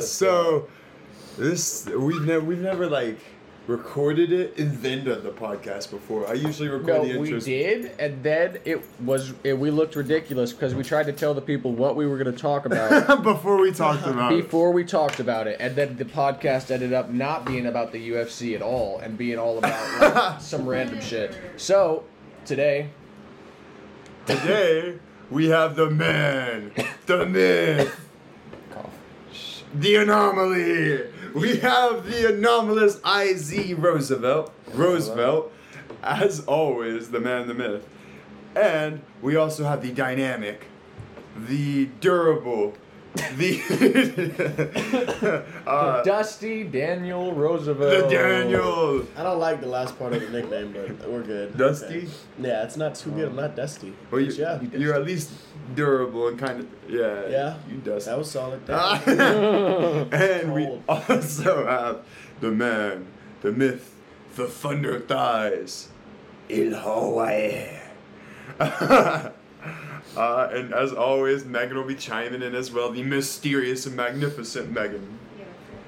So this we've never like recorded it and then done the podcast before. I usually record the intro. We did, and then we looked ridiculous because we tried to tell the people what we were going to talk about before we talked about it, and then the podcast ended up not being about the UFC at all and being all about like, some random shit. So today we have the man, the myth, the anomaly. We have the anomalous IZ Roosevelt, as always, the man, the myth. And we also have the dynamic, the durable, the Dusty Daniel Roosevelt. The Daniel. I don't like the last part of the nickname, but we're good. Dusty? Okay. Yeah, it's not too good. I'm not dusty. Well, you're at least durable and kind of, yeah. Yeah. You dusty. That was solid. And we also have the man, the myth, the thunder thighs, Il Hawaii. And as always, Megan will be chiming in as well. The mysterious and magnificent Megan.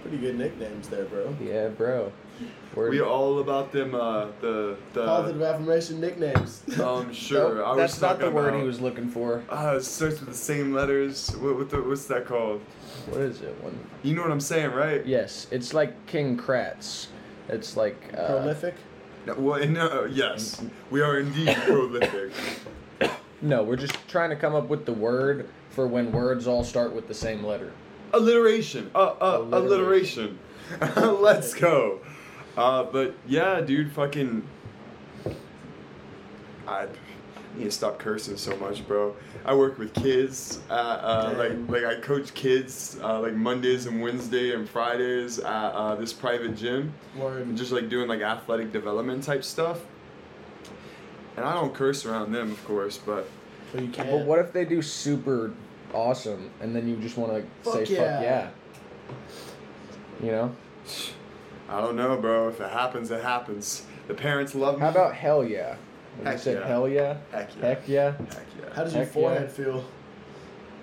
Pretty good nicknames there, bro. Yeah, bro. We're all about them. The positive affirmation nicknames. I'm sure. Nope, that's not the word he was looking for. It starts with the same letters. What's that called? What is it? One. You know what I'm saying, right? Yes, it's like King Kratz. It's like prolific. Yes, we are indeed prolific. No, we're just trying to come up with the word for when words all start with the same letter. Alliteration. Alliteration. Let's go. But yeah, dude, fucking... I need to stop cursing so much, bro. I work with kids. I coach kids like Mondays and Wednesdays and Fridays at this private gym. And just like doing like athletic development type stuff. And I don't curse around them, of course, but you can. But what if they do super awesome, and then you just want to say fuck yeah? You know? I don't know, bro. If it happens, it happens. The parents love me. How about hell yeah? Hell yeah? Heck yeah. Heck yeah? Heck yeah. How does your forehead feel?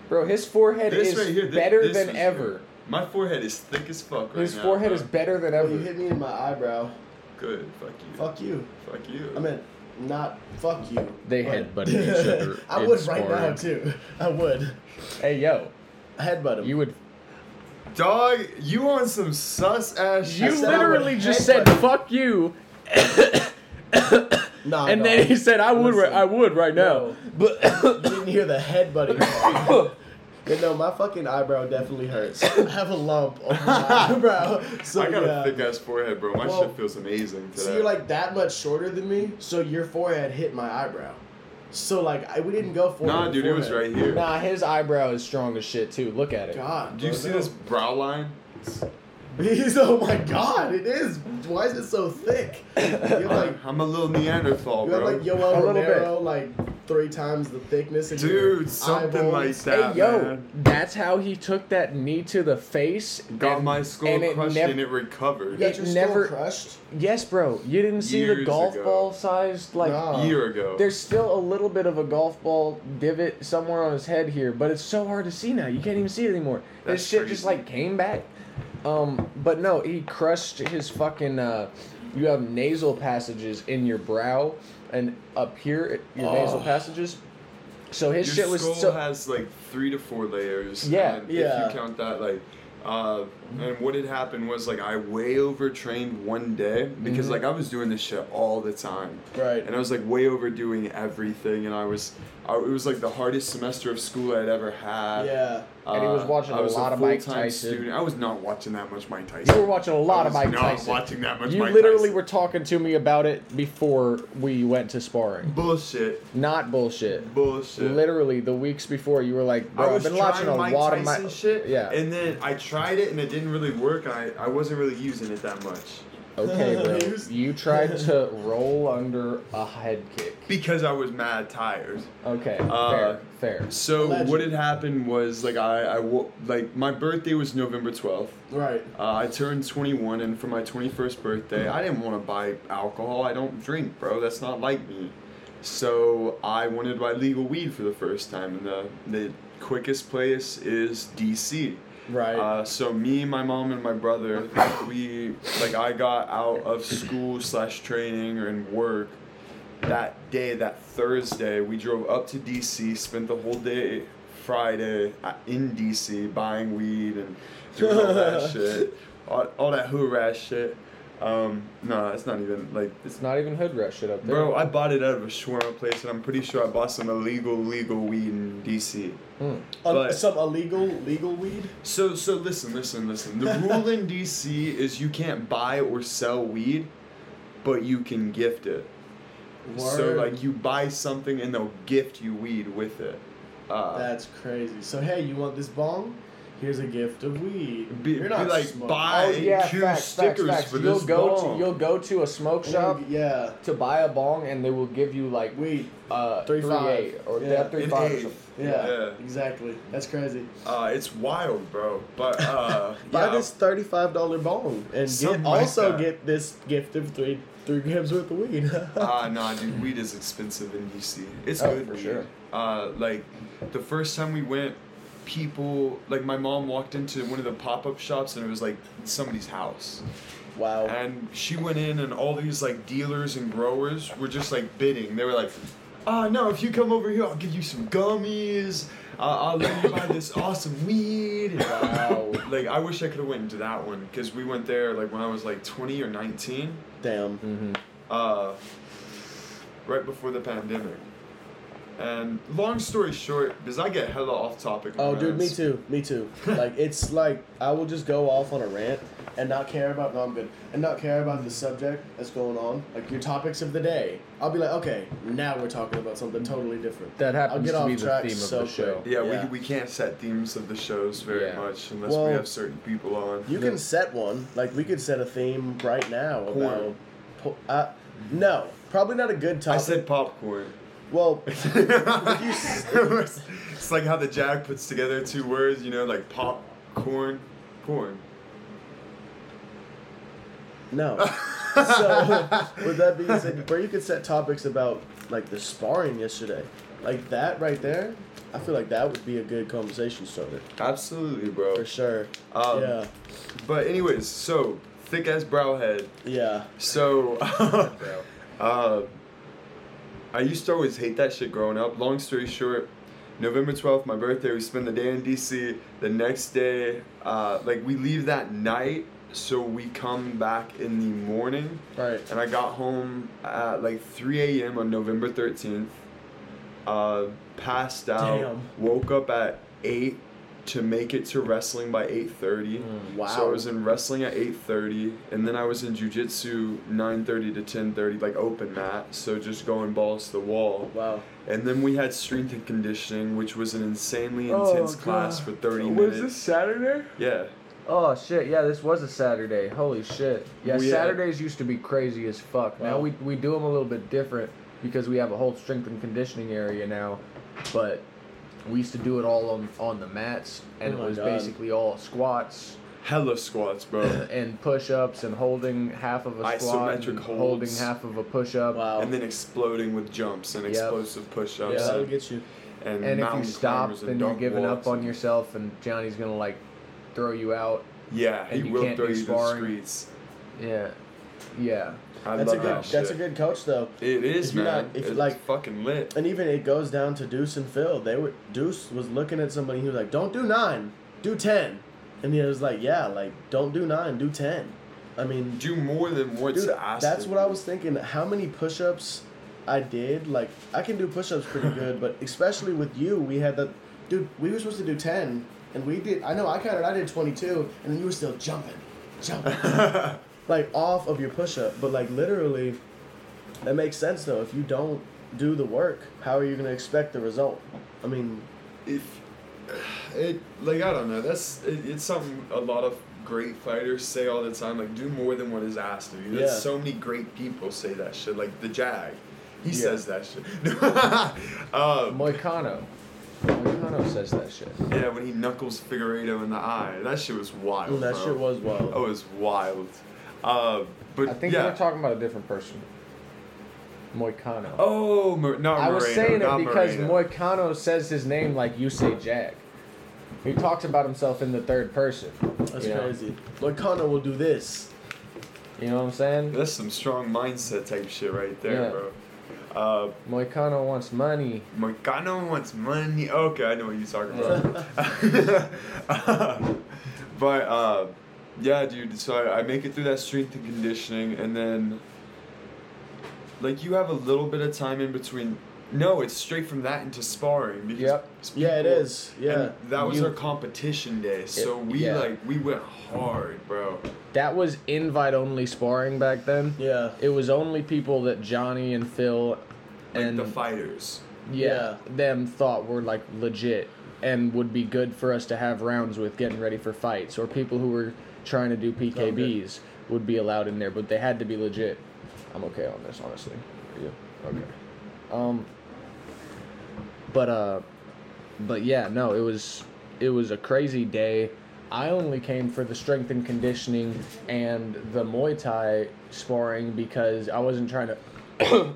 Bro, his forehead is better than ever. My forehead is thick as fuck right now. His forehead is better than ever. You hit me in my eyebrow. Good. Fuck you. I mean... Not fuck you. They headbutted each other. I would right now too. I would. Hey yo, headbutt him. You would. Dog, you on some sus ass shit? You literally just said fuck you. Nah. And then he said I would right now. But you didn't hear the headbutting. You know, my fucking eyebrow definitely hurts. I have a lump on my eyebrow. So, I got a thick-ass forehead, bro. My shit feels amazing today. So you're, like, that much shorter than me, so your forehead hit my eyebrow. So, like, we didn't go for it. Nah, dude, it was right here. Nah, his eyebrow is strong as shit, too. Look at it. God, do you see this brow line? Oh, my God, it is. Why is it so thick? I'm a little Neanderthal, bro. You have, like, Yoel Romero, like... 3 times the thickness of dude, something eyeballs. Like that, hey, yo, man. That's how he took that knee to the face. Got my skull crushed and it recovered. You got your skull crushed? Yes, bro. You didn't see the golf ball sized, like... No. Year ago. There's still a little bit of a golf ball divot somewhere on his head here, but it's so hard to see now. You can't even see it anymore. That's this shit crazy. Just, like, came back. But no, he crushed his fucking, You have nasal passages in your brow... And up here, your nasal passages. So his shit was... Your skull has, like, 3 to 4 layers. Yeah, and if you count that, like... and what had happened was, like, I way overtrained one day. Because, like, I was doing this shit all the time. Right. And I was, like, way overdoing everything. And it was, like, the hardest semester of school I'd ever had. Yeah. And he was watching a lot of Mike Tyson. Student. I was not watching that much Mike Tyson. You were watching a lot of Mike Tyson. I was not watching that much Mike Tyson. You literally were talking to me about it before we went to sparring. Bullshit. Not bullshit. Bullshit. Literally, the weeks before, you were like, bro, I've been watching a lot of Mike Tyson shit. Yeah. And then I tried it, and it didn't really work. I wasn't really using it that much. Okay, bro. You tried to roll under a head kick. Because I was mad tired. Okay, fair. So allegedly. What had happened was, like, I my birthday was November 12th. Right. I turned 21, and for my 21st birthday, I didn't want to buy alcohol. I don't drink, bro. That's not like me. So I wanted to buy legal weed for the first time, and the quickest place is D.C., Right. So me, my mom, and my brother, I got out of school / training and work that day, that Thursday. We drove up to DC, spent the whole day Friday in DC buying weed and doing all that shit, all that hood rat shit. No, it's not even it's not even hood rat shit up there. Bro, I bought it out of a shawarma place, and I'm pretty sure I bought some legal weed in DC. Some legal weed? So listen. The rule in DC is you can't buy or sell weed, but you can gift it. Word. So you buy something and they'll gift you weed with it. That's crazy. So hey, you want this bong? Here's a gift of weed. You're not smoking. Buy two stickers for this bong. You'll go to a smoke shop to buy a bong, and they will give you weed 3.58 or 3.5. Yeah, exactly. That's crazy. It's wild, bro. But buy this $35 bong and get this gift of 3 grams worth of weed. Nah, dude, weed is expensive in DC. It's good for sure. The first time we went, people my mom walked into one of the pop-up shops, and it was somebody's house. Wow. And she went in, and all these dealers and growers were just bidding. They were no, if you come over here, I'll give you some gummies, I'll let you buy this awesome weed. Wow. I wish I could have went into that one, because we went there when I was 20 or 19. Damn. Mm-hmm. Right before the pandemic. And long story short, because I get hella off topic. Oh, dude, me too. It's I will just go off on a rant and not care about the subject that's going on. Your topics of the day. I'll be okay, now we're talking about something totally different. That happens to be the theme of the show. Yeah, we can't set themes of the shows very much unless we have certain people on. You can set one. We could set a theme right now. Porn. No, probably not a good topic. I said popcorn. Well, it's how the Jag puts together two words, popcorn, corn. No. So, with that being said, where you could set topics about, the sparring yesterday. That right there, I feel that would be a good conversation starter. Absolutely, bro. For sure. Yeah. But anyways, so, thick-ass browhead. Yeah. So, I used to always hate that shit growing up. Long story short, November 12th, my birthday, we spend the day in D.C. The next day, we leave that night, so we come back in the morning. Right. And I got home at 3 a.m. on November 13th, passed out, woke up at 8 to make it to wrestling by 8:30. Wow. So I was in wrestling at 8:30, and then I was in jiu-jitsu 9:30 to 10:30, open mat, so just going balls to the wall. Wow. And then we had strength and conditioning, which was an insanely intense class for 30 minutes. Was this Saturday? Yeah. Oh, shit. Yeah, this was a Saturday. Holy shit. Yeah, Saturdays used to be crazy as fuck. Wow. Now we do them a little bit different because we have a whole strength and conditioning area now, but we used to do it all on the mats, and it was basically all squats. Hella squats, bro. And push-ups, and holding half of a squat, isometric holds, holding half of a push-up. Wow. And then exploding with jumps and explosive push-ups. Yeah, that'll get you. And if you stop, then you're giving up on yourself, and Johnny's going to, throw you out. Yeah, he will throw you to the streets. Yeah. Yeah. That's a good coach, though. It is, if man. Not, if it's fucking lit. And even it goes down to Deuce and Phil. Deuce was looking at somebody. He was "Don't do 9, do 10." And he was "Don't do 9, do 10." I mean, do more than what's asked. That's what I was thinking. How many push-ups I did? I can do push-ups pretty good, but especially with you, we had that. Dude, we were supposed to do 10, and we did. I know I counted. I did 22, and then you were still jumping. Off of your push-up, but literally, that makes sense though. If you don't do the work, how are you gonna expect the result? I mean, I don't know. It's something a lot of great fighters say all the time. Do more than what is asked of you. Yeah. There's so many great people say that shit. The Jag, he says that shit. Moicano says that shit. Yeah, when he knuckles Figueiredo in the eye, that shit was wild. Shit was wild. Oh, it was wild. But I think we're talking about a different person. Moicano. Oh, not Moreno. I was saying it because Moreno. Moicano says his name like you say Jag. He talks about himself in the third person. That's crazy. Lord Connor will do this. You know what I'm saying? That's some strong mindset type shit right there, bro. Moicano wants money. Moicano wants money. Okay, I know what you're talking about. But yeah, dude. So I make it through that strength and conditioning, and then like you have a little bit of time in between. No, it's straight from that into sparring. Because people, yeah, it is. Yeah. That was our competition day, so we went hard, bro. That was invite-only sparring back then. Yeah. It was only people that Johnny and Phil and... like the fighters. Yeah, them thought were, like, legit and would be good for us to have rounds with getting ready for fights, or people who were trying to do PKBs would be allowed in there, but they had to be legit. I'm okay on this, honestly. Yeah. Okay. But yeah, no, it was a crazy day. I only came for the strength and conditioning and the Muay Thai sparring because I wasn't trying to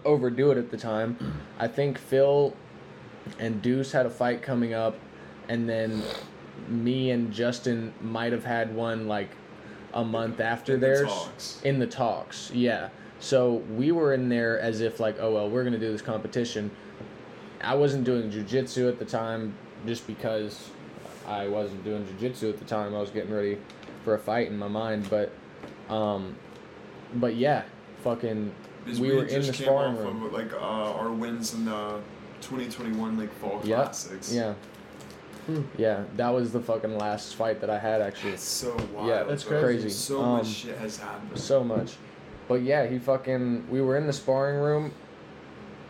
overdo it at the time. I think Phil and Deuce had a fight coming up, and then me and Justin might have had one like a month after theirs. In the talks, yeah. So we were in there as if like, oh, well, we're going to do this competition. I wasn't doing jiu-jitsu at the time just because I wasn't doing jiu-jitsu at the time. I was getting ready for a fight in my mind. But yeah, fucking, we were in the sparring room. Of, like, our wins in the 2021 like fall classics. Yeah. Yeah, that was the fucking last fight that I had, actually. That's so wild. Yeah, that's crazy. So much shit has happened. So much. But yeah, we were in the sparring room,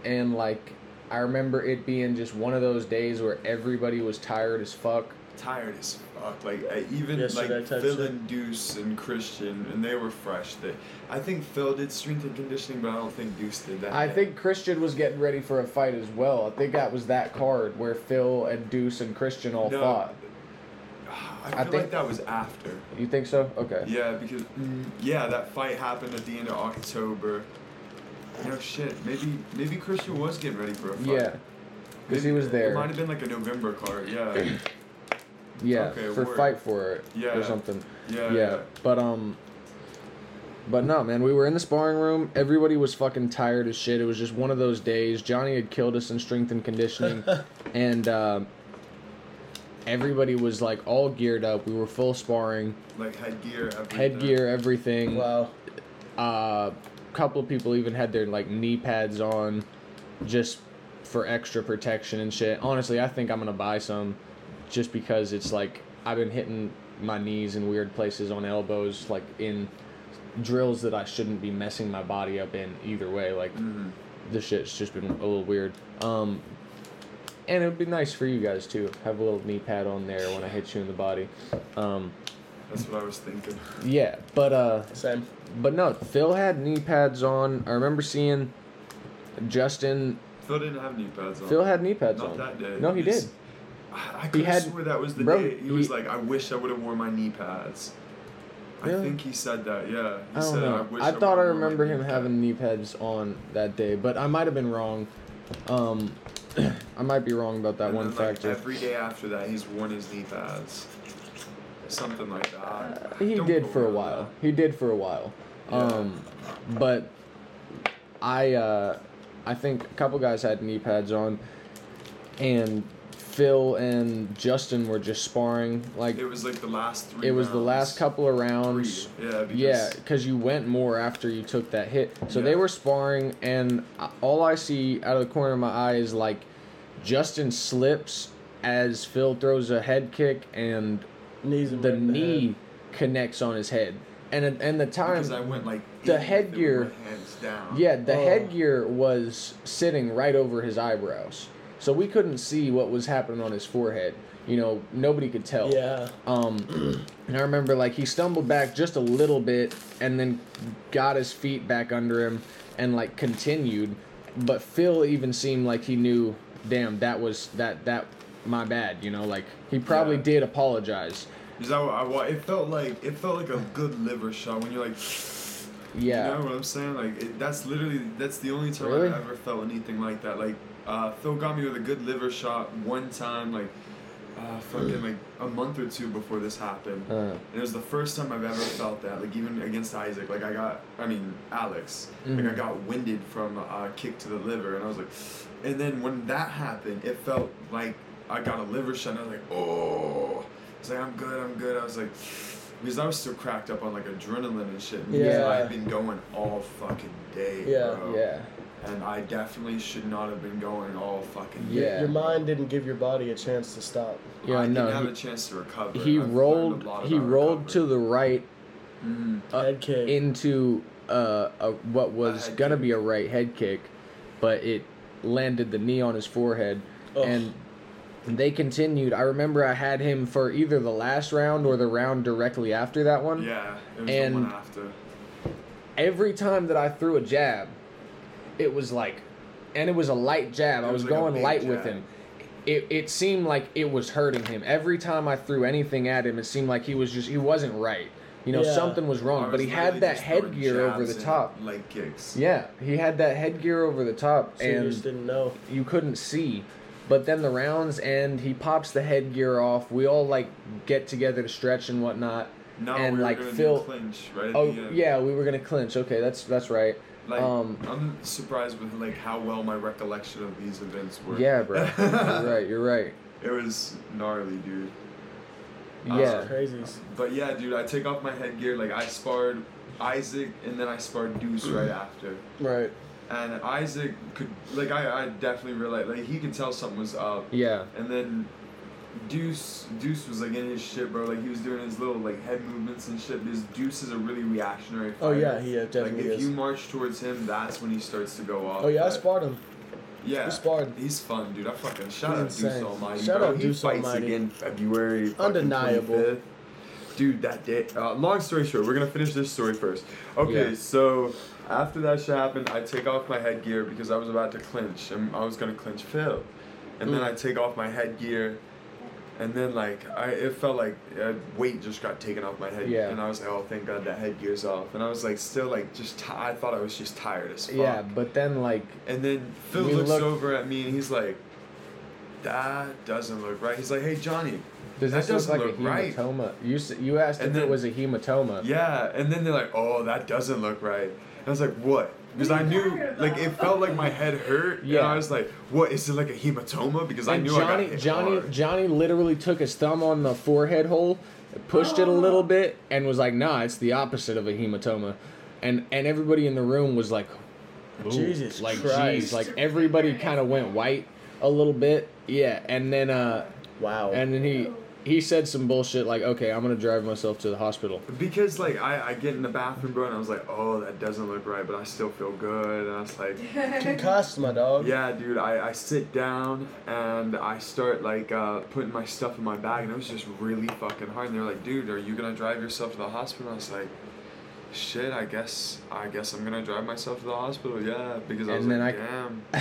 and like, I remember it being just one of those days where everybody was tired as fuck. Like, even like Phil and Deuce and Christian, and they were fresh. I think Phil did strength and conditioning, but I don't think Deuce did that. I think Christian was getting ready for a fight as well. I think that was that card where Phil and Deuce and Christian all fought. I think like that was after. You think so? Okay. Yeah, because that fight happened at the end of October. No shit. Maybe Christian was getting ready for a fight. Yeah, because he was there. It might have been like a November card. Yeah. Yeah. Okay, for word. Fight for it. Yeah. Or something. Yeah. Yeah. But no, man. We were in the sparring room. Everybody was fucking tired as shit. It was just one of those days. Johnny had killed us in strength and conditioning, and. Everybody was, like, all geared up. We were full sparring. Like, headgear, everything. Wow. Couple of people even had their, like, knee pads on just for extra protection and shit. Honestly, I think I'm going to buy some just because it's, like, I've been hitting my knees in weird places on elbows, like, in drills that I shouldn't be messing my body up in either way. Like, This shit's just been a little weird. And it would be nice for you guys, too. Have a little knee pad on there when I hit you in the body. That's what I was thinking. Yeah, but... same. But no, Phil had knee pads on. I remember seeing Justin... Phil didn't have knee pads on. Phil had knee pads on. Not that day. No, he did. I could have swore that was the day. He was like, I wish I would have worn my knee pads. Really? I think he said that, yeah. He said, I don't know. I thought I remember him having knee pads on that day, but I might have been wrong. I might be wrong about that one factor. Every day after that, he's worn his knee pads. Something like that. He did for a while. Yeah. But I think a couple guys had knee pads on, and Phil and Justin were just sparring. Like, it was like the last three. It was the last couple of rounds. Because you went more after you took that hit. So they were sparring, and all I see out of the corner of my eye is like Justin slips as Phil throws a head kick, and the knee connects on his head. And the time because I went like the headgear, hands down. Headgear was sitting right over his eyebrows. So we couldn't see what was happening on his forehead. You know, nobody could tell. Yeah. And I remember, like, he stumbled back just a little bit and then got his feet back under him and, like, continued. But Phil even seemed like he knew, damn, that was my bad, you know? Like, he probably did apologize. Is that what it felt like a good liver shot when you're like... Yeah. You know what I'm saying? Like, that's the only time I've ever felt anything like that. Like, Phil got me with a good liver shot one time, like fucking like a month or two before this happened, and it was the first time I've ever felt that, like even against Isaac, like Alex, like I got winded from a kick to the liver, and I was like, and then when that happened, it felt like I got a liver shot, and I was like, oh, it's like I'm good, I was like, because I was still cracked up on like adrenaline and shit, because I've been going all fucking day, bro. And I definitely should not have been going all fucking day. Your mind didn't give your body a chance to stop. Yeah, I didn't have a chance to recover. He rolled to the right, head kick into what was going to be a right head kick, but it landed the knee on his forehead. Ugh. And they continued. I remember I had him for either the last round or the round directly after that one. Yeah, it was the one after. Every time that I threw a jab, it was like, and it was a light jab. I was like going light jab with him. It seemed like it was hurting him. Every time I threw anything at him, it seemed like he wasn't right. You know, something was wrong. But he had that headgear over the top. Like kicks. Yeah, he had that headgear over the top, so and you just didn't know. You couldn't see. But then the rounds end. He pops the headgear off. We all like get together to stretch and whatnot. No, and we were like gonna clinch right at the end. Yeah, we were gonna clinch. Okay, that's right. Like, I'm surprised with like how well my recollection of these events were. Yeah, bro. You're right. It was gnarly, dude. Yeah, crazy. But yeah, dude, I take off my headgear. Like I sparred Isaac, and then I sparred Deuce right after. Right. And Isaac could, like, I definitely realized, like, he could tell something was up. Yeah. And then Deuce was, like, in his shit, bro. Like, he was doing his little, like, head movements and shit. Because Deuce is a really reactionary fighter. Oh, yeah, he definitely is. Like, if you march towards him, that's when he starts to go off. Oh, yeah, I sparred him. Yeah. We sparred. He's fun, dude. I fucking shout out Deuce Almighty. Shout out Deuce Almighty. He fights again February 25th. Undeniable. Dude, that day. Long story short, we're going to finish this story first. Okay, so after that shit happened, I take off my headgear because I was about to clinch, and I was going to clinch Phil. And then I take off my headgear, and then, like, it felt like weight just got taken off my head. Yeah. And I was like, oh, thank God that headgear's off. And I was, like, still, like, just I thought I was just tired as fuck. Yeah, but then, like, and then Phil looks over at me, and he's like, that doesn't look right. He's like, hey, Johnny. Does this look like a hematoma? Right. You asked if it was a hematoma. Yeah, and then they're like, oh, that doesn't look right. And I was like, what? Because I knew, like, it felt like my head hurt. Yeah. And I was like, what? Is it like a hematoma? Because I knew Johnny, I got hit hard. Johnny literally took his thumb on the forehead hole, pushed it a little bit, and was like, nah, it's the opposite of a hematoma. And everybody in the room was like, Jesus Christ. Geez. Like, everybody kind of went white a little bit. Yeah, and then, wow. And then he said some bullshit like, okay, I'm going to drive myself to the hospital. Because, like, I get in the bathroom, bro, and I was like, oh, that doesn't look right, but I still feel good. And I was like... Concussed, my dog. Yeah, dude, I sit down, and I start, like, putting my stuff in my bag, and it was just really fucking hard. And they were like, dude, are you going to drive yourself to the hospital? And I was like, shit, I guess I'm gonna drive myself to the hospital, yeah, because damn.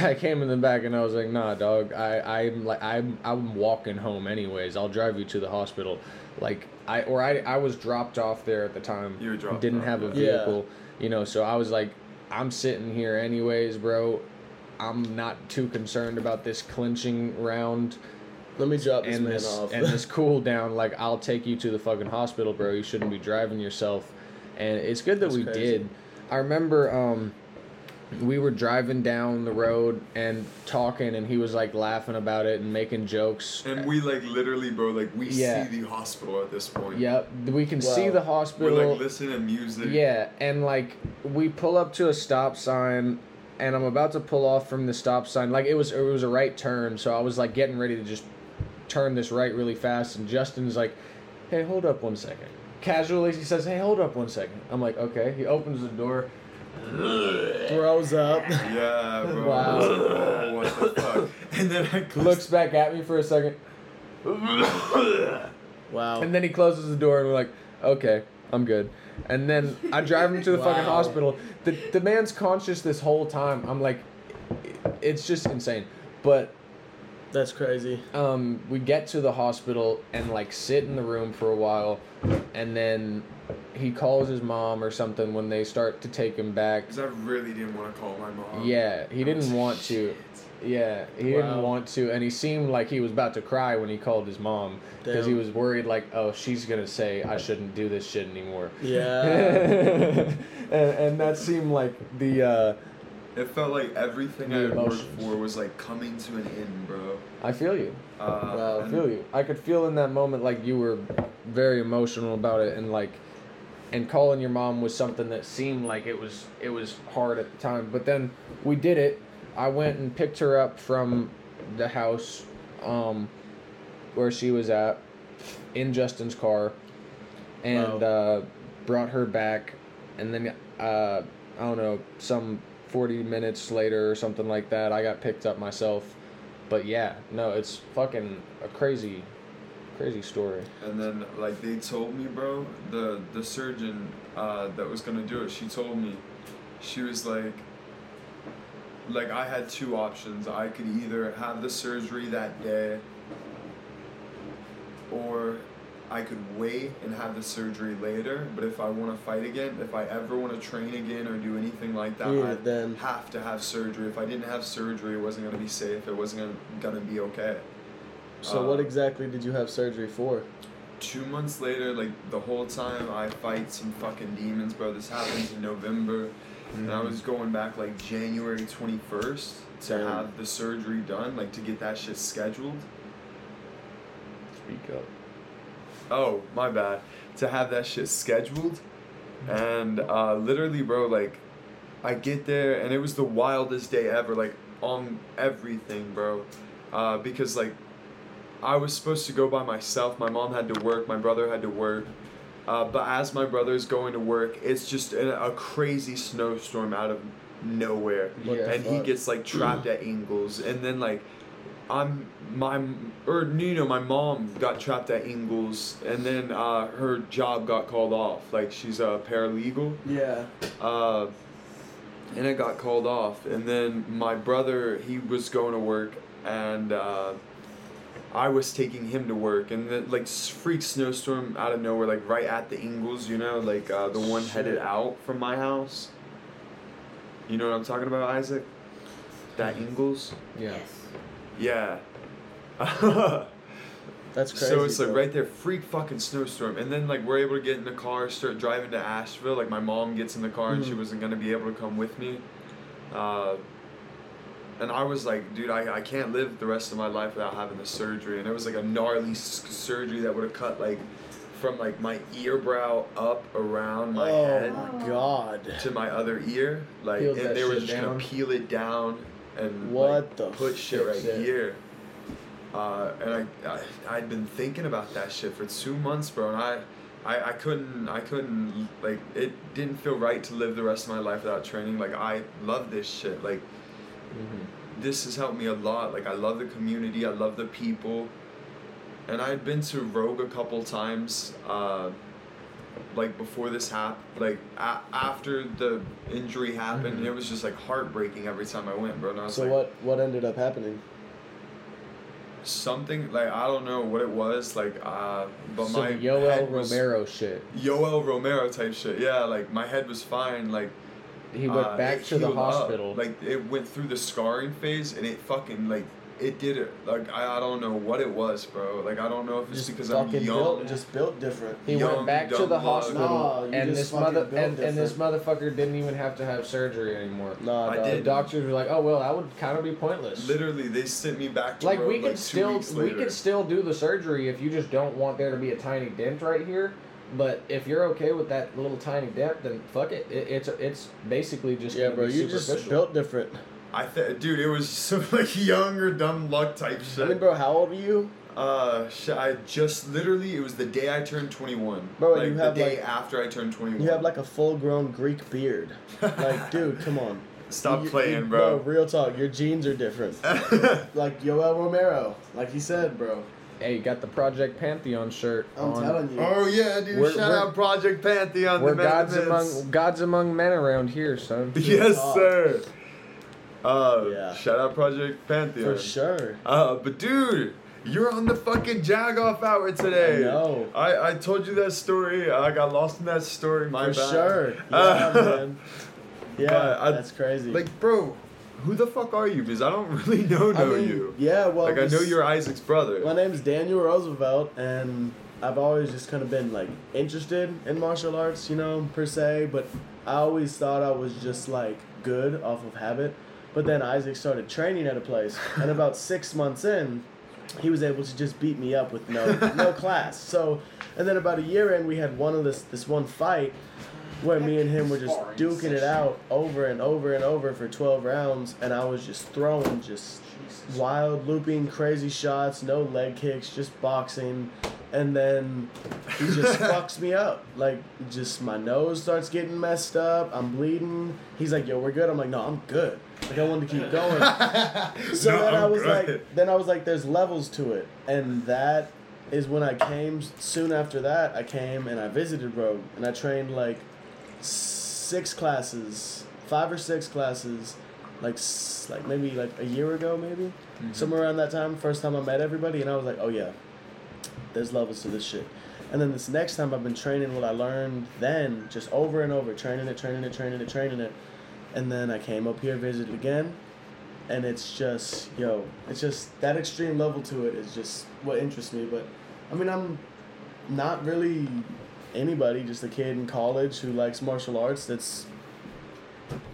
I came in the back and I was like, nah, dog, I'm walking home anyways. I'll drive you to the hospital. Like I was dropped off there at the time. You were dropped off. Didn't have a vehicle, you know. So I was like, I'm sitting here anyways, bro. I'm not too concerned about this clinching round. Let me drop this man off and this cool down. Like I'll take you to the fucking hospital, bro. You shouldn't be driving yourself. And it's good that we did. I remember we were driving down the road and talking, and he was, like, laughing about it and making jokes. And we, like, literally, bro, like, we see the hospital at this point. Yep, we can see the hospital. We're, like, listening to music. Yeah, and, like, we pull up to a stop sign, and I'm about to pull off from the stop sign. Like, it was a right turn, so I was, like, getting ready to just turn this right really fast. And Justin's like, hey, hold up one second. Casually, he says, hey, hold up one second. I'm like, okay. He opens the door. Throws up. Yeah, bro. Wow. Oh, what the fuck? And then looks back at me for a second. Wow. And then he closes the door, and we're like, okay, I'm good. And then I drive him to the fucking hospital. The man's conscious this whole time. I'm like, it's just insane. But... That's crazy. We get to the hospital and, like, sit in the room for a while, and then he calls his mom or something when they start to take him back. Because I really didn't want to call my mom. Yeah, he didn't want to. Yeah, he didn't want to, and he seemed like he was about to cry when he called his mom because he was worried, like, oh, she's gonna say I shouldn't do this shit anymore. Yeah, and that seemed like the. It felt like everything I had worked for was like coming to an end, bro. I feel you. I feel you. I could feel in that moment like you were very emotional about it, and like, and calling your mom was something that seemed like it was hard at the time, but then we did it. I went and picked her up from the house where she was at in Justin's car and brought her back. And then, I don't know, some 40 minutes later or something like that, I got picked up myself. But yeah, no, it's fucking a crazy, crazy story. And then, like, they told me, bro, the surgeon that was going to do it, she told me, she was like, I had two options. I could either have the surgery that day or I could wait and have the surgery later. But if I want to fight again, if I ever want to train again or do anything like that, I have to have surgery. If I didn't have surgery, it wasn't going to be safe. It wasn't going to be okay. So what exactly did you have surgery for? 2 months later, like, the whole time I fight some fucking demons, bro. This happens in November. And I was going back, like, January 21st to have the surgery done, like, to get that shit scheduled. Speak up. Oh, my bad. To have that shit scheduled. And literally, bro, like, I get there, and it was the wildest day ever, like, on everything, bro. Because, like, I was supposed to go by myself. My mom had to work. My brother had to work. But as my brother's going to work, it's just a crazy snowstorm out of nowhere. Yeah, and he gets, like, trapped at Ingalls. And then, like, my mom got trapped at Ingalls. And then her job got called off. Like, she's a paralegal. Yeah. And it got called off. And then my brother, he was going to work. And I was taking him to work, and the, like, freak snowstorm out of nowhere, like, right at the Ingalls, you know, like, the one headed out from my house. You know what I'm talking about, Isaac? That Ingalls? Yeah. Yes. Yeah. That's crazy. So it's, like, right there, freak fucking snowstorm. And then, like, we're able to get in the car, start driving to Asheville. Like, my mom gets in the car, and she wasn't going to be able to come with me. And I was like, dude, I can't live the rest of my life without having the surgery. And it was like a gnarly surgery that would have cut, like, from, like, my ear brow up around my head. Oh, my God. To my other ear. Like, peeled, and they were just going to peel it down and, what, like, put shit right here. And I'd been thinking about that shit for 2 months, bro. And I couldn't, like, it didn't feel right to live the rest of my life without training. Like, I love this shit. Like, this has helped me a lot. Like, I love the community, I love the people, and I had been to Rogue a couple times, like, before this happened, like, after the injury happened. It was just, like, heartbreaking every time I went, bro. And I was so, like, what ended up happening? Something, like, I don't know what it was, like, but so my Yoel Romero shit. Yoel Romero type shit, yeah. Like, my head was fine, like. He went back to the hospital. Like, it went through the scarring phase, and it fucking, like, it did it. Like, I don't know what it was, bro. Like, I don't know if it's because I'm young. Just built different. He went back to the hospital, and this motherfucker didn't even have to have surgery anymore. Nah, the doctors were like, oh, well, that would kind of be pointless. Literally, they sent me back to, like, Rome, like, 2 weeks later. We could still do the surgery if you just don't want there to be a tiny dent right here. But if you're okay with that little tiny depth, then fuck it. It's basically just bro. You just built different. Dude, it was some, like, young or dumb luck type shit. I mean, bro, how old are you? I just literally, it was the day I turned 21. Bro, like, you have the day after I turned 21. You have, like, a full-grown Greek beard. Like, dude, come on. Stop playing, bro. Bro, real talk. Your genes are different. Like Yoel Romero, like he said, bro. Hey, got the Project Pantheon shirt on. I'm telling you. Oh, yeah, dude. Shout out Project Pantheon. We're gods among men around here, son. Yes, sir. Shout out Project Pantheon. For sure. But, dude, You're on the fucking Jagoff hour today. No, I told you that story. I got lost in that story. My bad. For sure. Yeah, man. Yeah, that's crazy. Like, bro, who the fuck are you? Because I don't really know you. Yeah, well, like, I know you're Isaac's brother. My name's Daniel Roosevelt, and I've always just kind of been, like, interested in martial arts, you know, per se. But I always thought I was just, like, good off of habit. But then Isaac started training at a place, and about 6 months in, he was able to just beat me up with no class. So, and then about a year in, we had this one fight where me and him were just duking it out over and over and over for 12 rounds, and I was just throwing just wild, looping, crazy shots, no leg kicks, just boxing. And then he just fucks me up. Like, just my nose starts getting messed up. I'm bleeding. He's like, yo, we're good. I'm like, no, I'm good. Like, I wanted to keep going. So no, then I was like, there's levels to it. And that is when I came. Soon after that, I came and I visited Rogue. And I trained, like, 5 or 6 classes, like maybe like a year ago, maybe. Mm-hmm. Somewhere around that time, first time I met everybody. And I was like, oh, yeah. There's levels to this shit. And then this next time I've been training what I learned then, just over and over, training it. And then I came up here, visited again, and it's just that extreme level to it is just what interests me. But, I mean, I'm not really anybody, just a kid in college who likes martial arts that's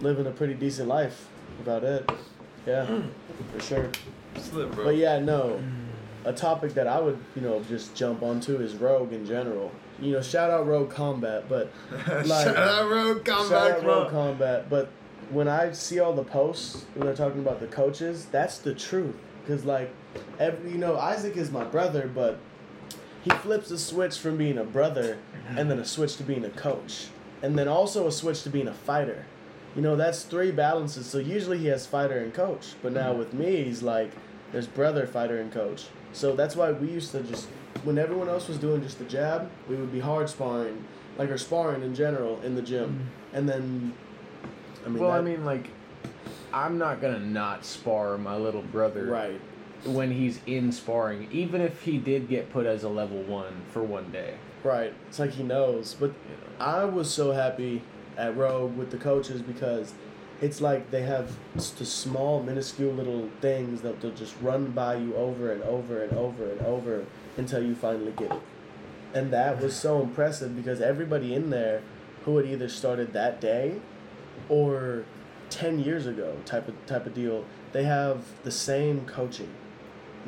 living a pretty decent life about it. Yeah, for sure. Slip, bro. But, yeah, no. A topic that I would, just jump onto is Rogue in general. Shout out Rogue Combat, but... But when I see all the posts, when they're talking about the coaches, that's the truth. Because, Isaac is my brother, but he flips a switch from being a brother and then a switch to being a coach. And then also a switch to being a fighter. That's three balances. So usually he has fighter and coach. But now with me, he's like, there's brother, fighter, and coach. So that's why we used to just, when everyone else was doing just the jab, we would be hard sparring, or sparring in general in the gym. And then, I'm not going to not spar my little brother right when he's in sparring, even if he did get put as a level 1 for one day. Right. It's like he knows. But I was so happy at Rogue with the coaches because it's like they have the small, minuscule little things that they'll just run by you over and over and over and over until you finally get it. And that was so impressive because everybody in there who had either started that day or 10 years ago type of deal, they have the same coaching.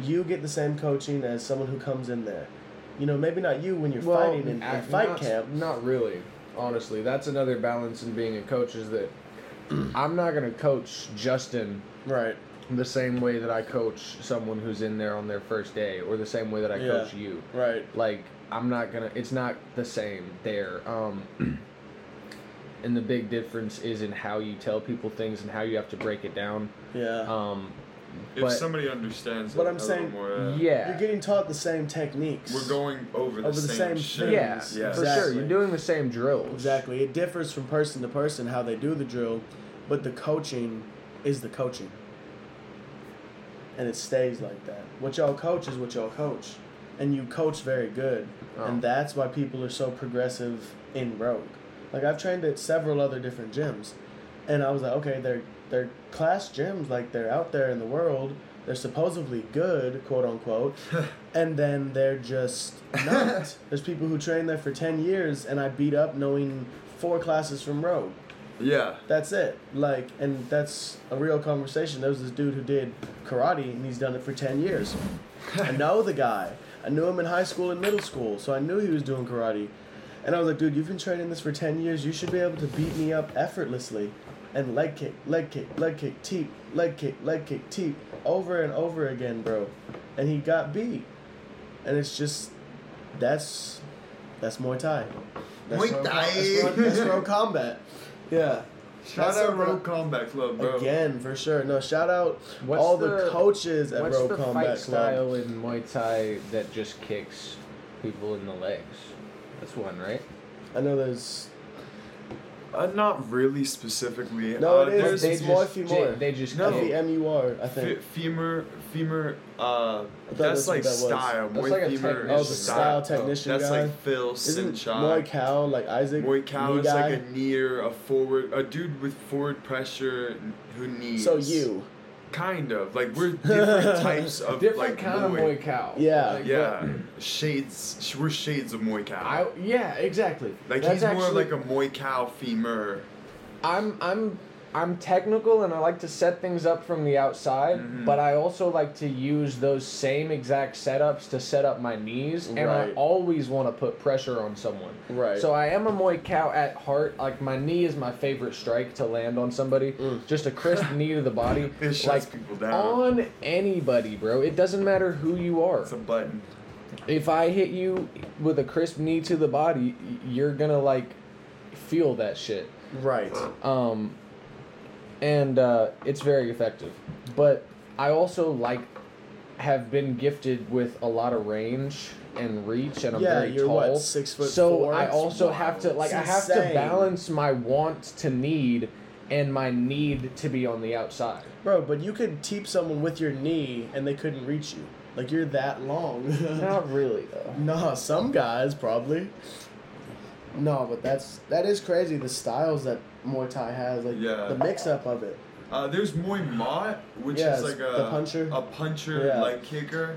You get the same coaching as someone who comes in there. Maybe not you when you're fighting in fight camp. Not really, honestly. That's another balance in being a coach is that I'm not going to coach Justin right the same way that I coach someone who's in there on their first day or the same way that I coach you. Right. Like, I'm not going to... It's not the same there. And the big difference is in how you tell people things and how you have to break it down. Yeah. If somebody understands what I'm saying, more, you're getting taught the same techniques. We're going over the same shit. Yeah, yeah. Exactly. For sure. You're doing the same drills. Exactly. It differs from person to person how they do the drill, but the coaching is the coaching. And it stays like that. What y'all coach is what y'all coach. And you coach very good. Oh. And that's why people are so progressive in Rogue. Like, I've trained at several other different gyms, and I was like, okay, they're class gyms, like they're out there in the world, they're supposedly good, quote unquote, and then they're just not. There's people who train there for 10 years and I beat up knowing 4 classes from Rogue. Yeah. That's it. Like, and that's a real conversation. There was this dude who did karate and he's done it for 10 years. I know the guy. I knew him in high school and middle school, so I knew he was doing karate. And I was like, dude, you've been training this for 10 years. You should be able to beat me up effortlessly. And leg kick, teep, over and over again, bro. And he got beat. And it's just, that's Muay Thai. That's Rogue Combat. Yeah. Shout out Rogue Combat Club, bro. Again, for sure. No, shout out all the coaches at Rogue Combat Club. What's the fight style in Muay Thai that just kicks people in the legs? That's one, right? I know there's... Not really specifically. No, it is. It's more femur. They just no. F-E-M-U-R, I think. Femur. That's like style. That's like a style technician guy. That's like Phil Simchai. Moi Cal, like Isaac. Moi Cal is like a near, a forward, a dude with forward pressure who needs. So you. Kind of like we're different types of different like kind of Muay Cow. Yeah, like, yeah. Shades. We're shades of Muay Cow. Yeah, exactly. Like that's he's more like a Muay Cow femur. I'm technical and I like to set things up from the outside, but I also like to use those same exact setups to set up my knees, and I always want to put pressure on someone. Right. So I am a Muay Cow at heart. Like my knee is my favorite strike to land on somebody. Just a crisp knee to the body. It shuts people down. On anybody, bro. It doesn't matter who you are. It's a button. If I hit you with a crisp knee to the body, you're gonna like feel that shit. Right. And it's very effective. But I also, like, have been gifted with a lot of range and reach, and I'm very tall. Yeah, you're what, 6 foot so 4? So I also have to, like, I have to balance my want to need and my need to be on the outside. Bro, but you could teep someone with your knee and they couldn't reach you. Like, you're that long. Not really, though. Nah, some guys, probably. No, but that is crazy, the styles that Muay Thai has, like the mix-up of it. There's Muay Mot, which is like a puncher like kicker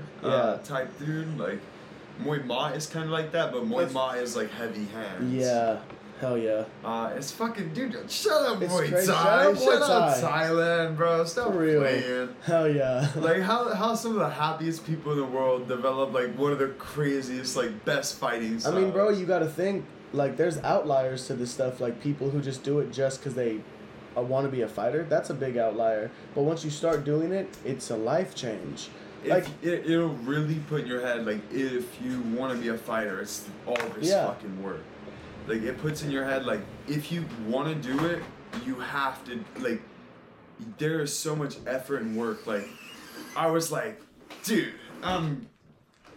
type dude. Like Muay Mot is kind of like that, but Muay Mot is like heavy hands. Yeah, hell yeah. It's fucking dude. Shut up, Muay Thai. Shut up, Thailand, bro. Stop playing. Hell yeah. Like how some of the happiest people in the world develop like one of the craziest like best fighting styles. I mean, bro, you gotta think. Like, there's outliers to this stuff, like people who just do it just because they want to be a fighter. That's a big outlier. But once you start doing it, it's a life change. Like it'll really put in your head, like, if you want to be a fighter, it's all this fucking work. Like, it puts in your head, like, if you want to do it, you have to, like, there is so much effort and work. Like, I was like, dude, I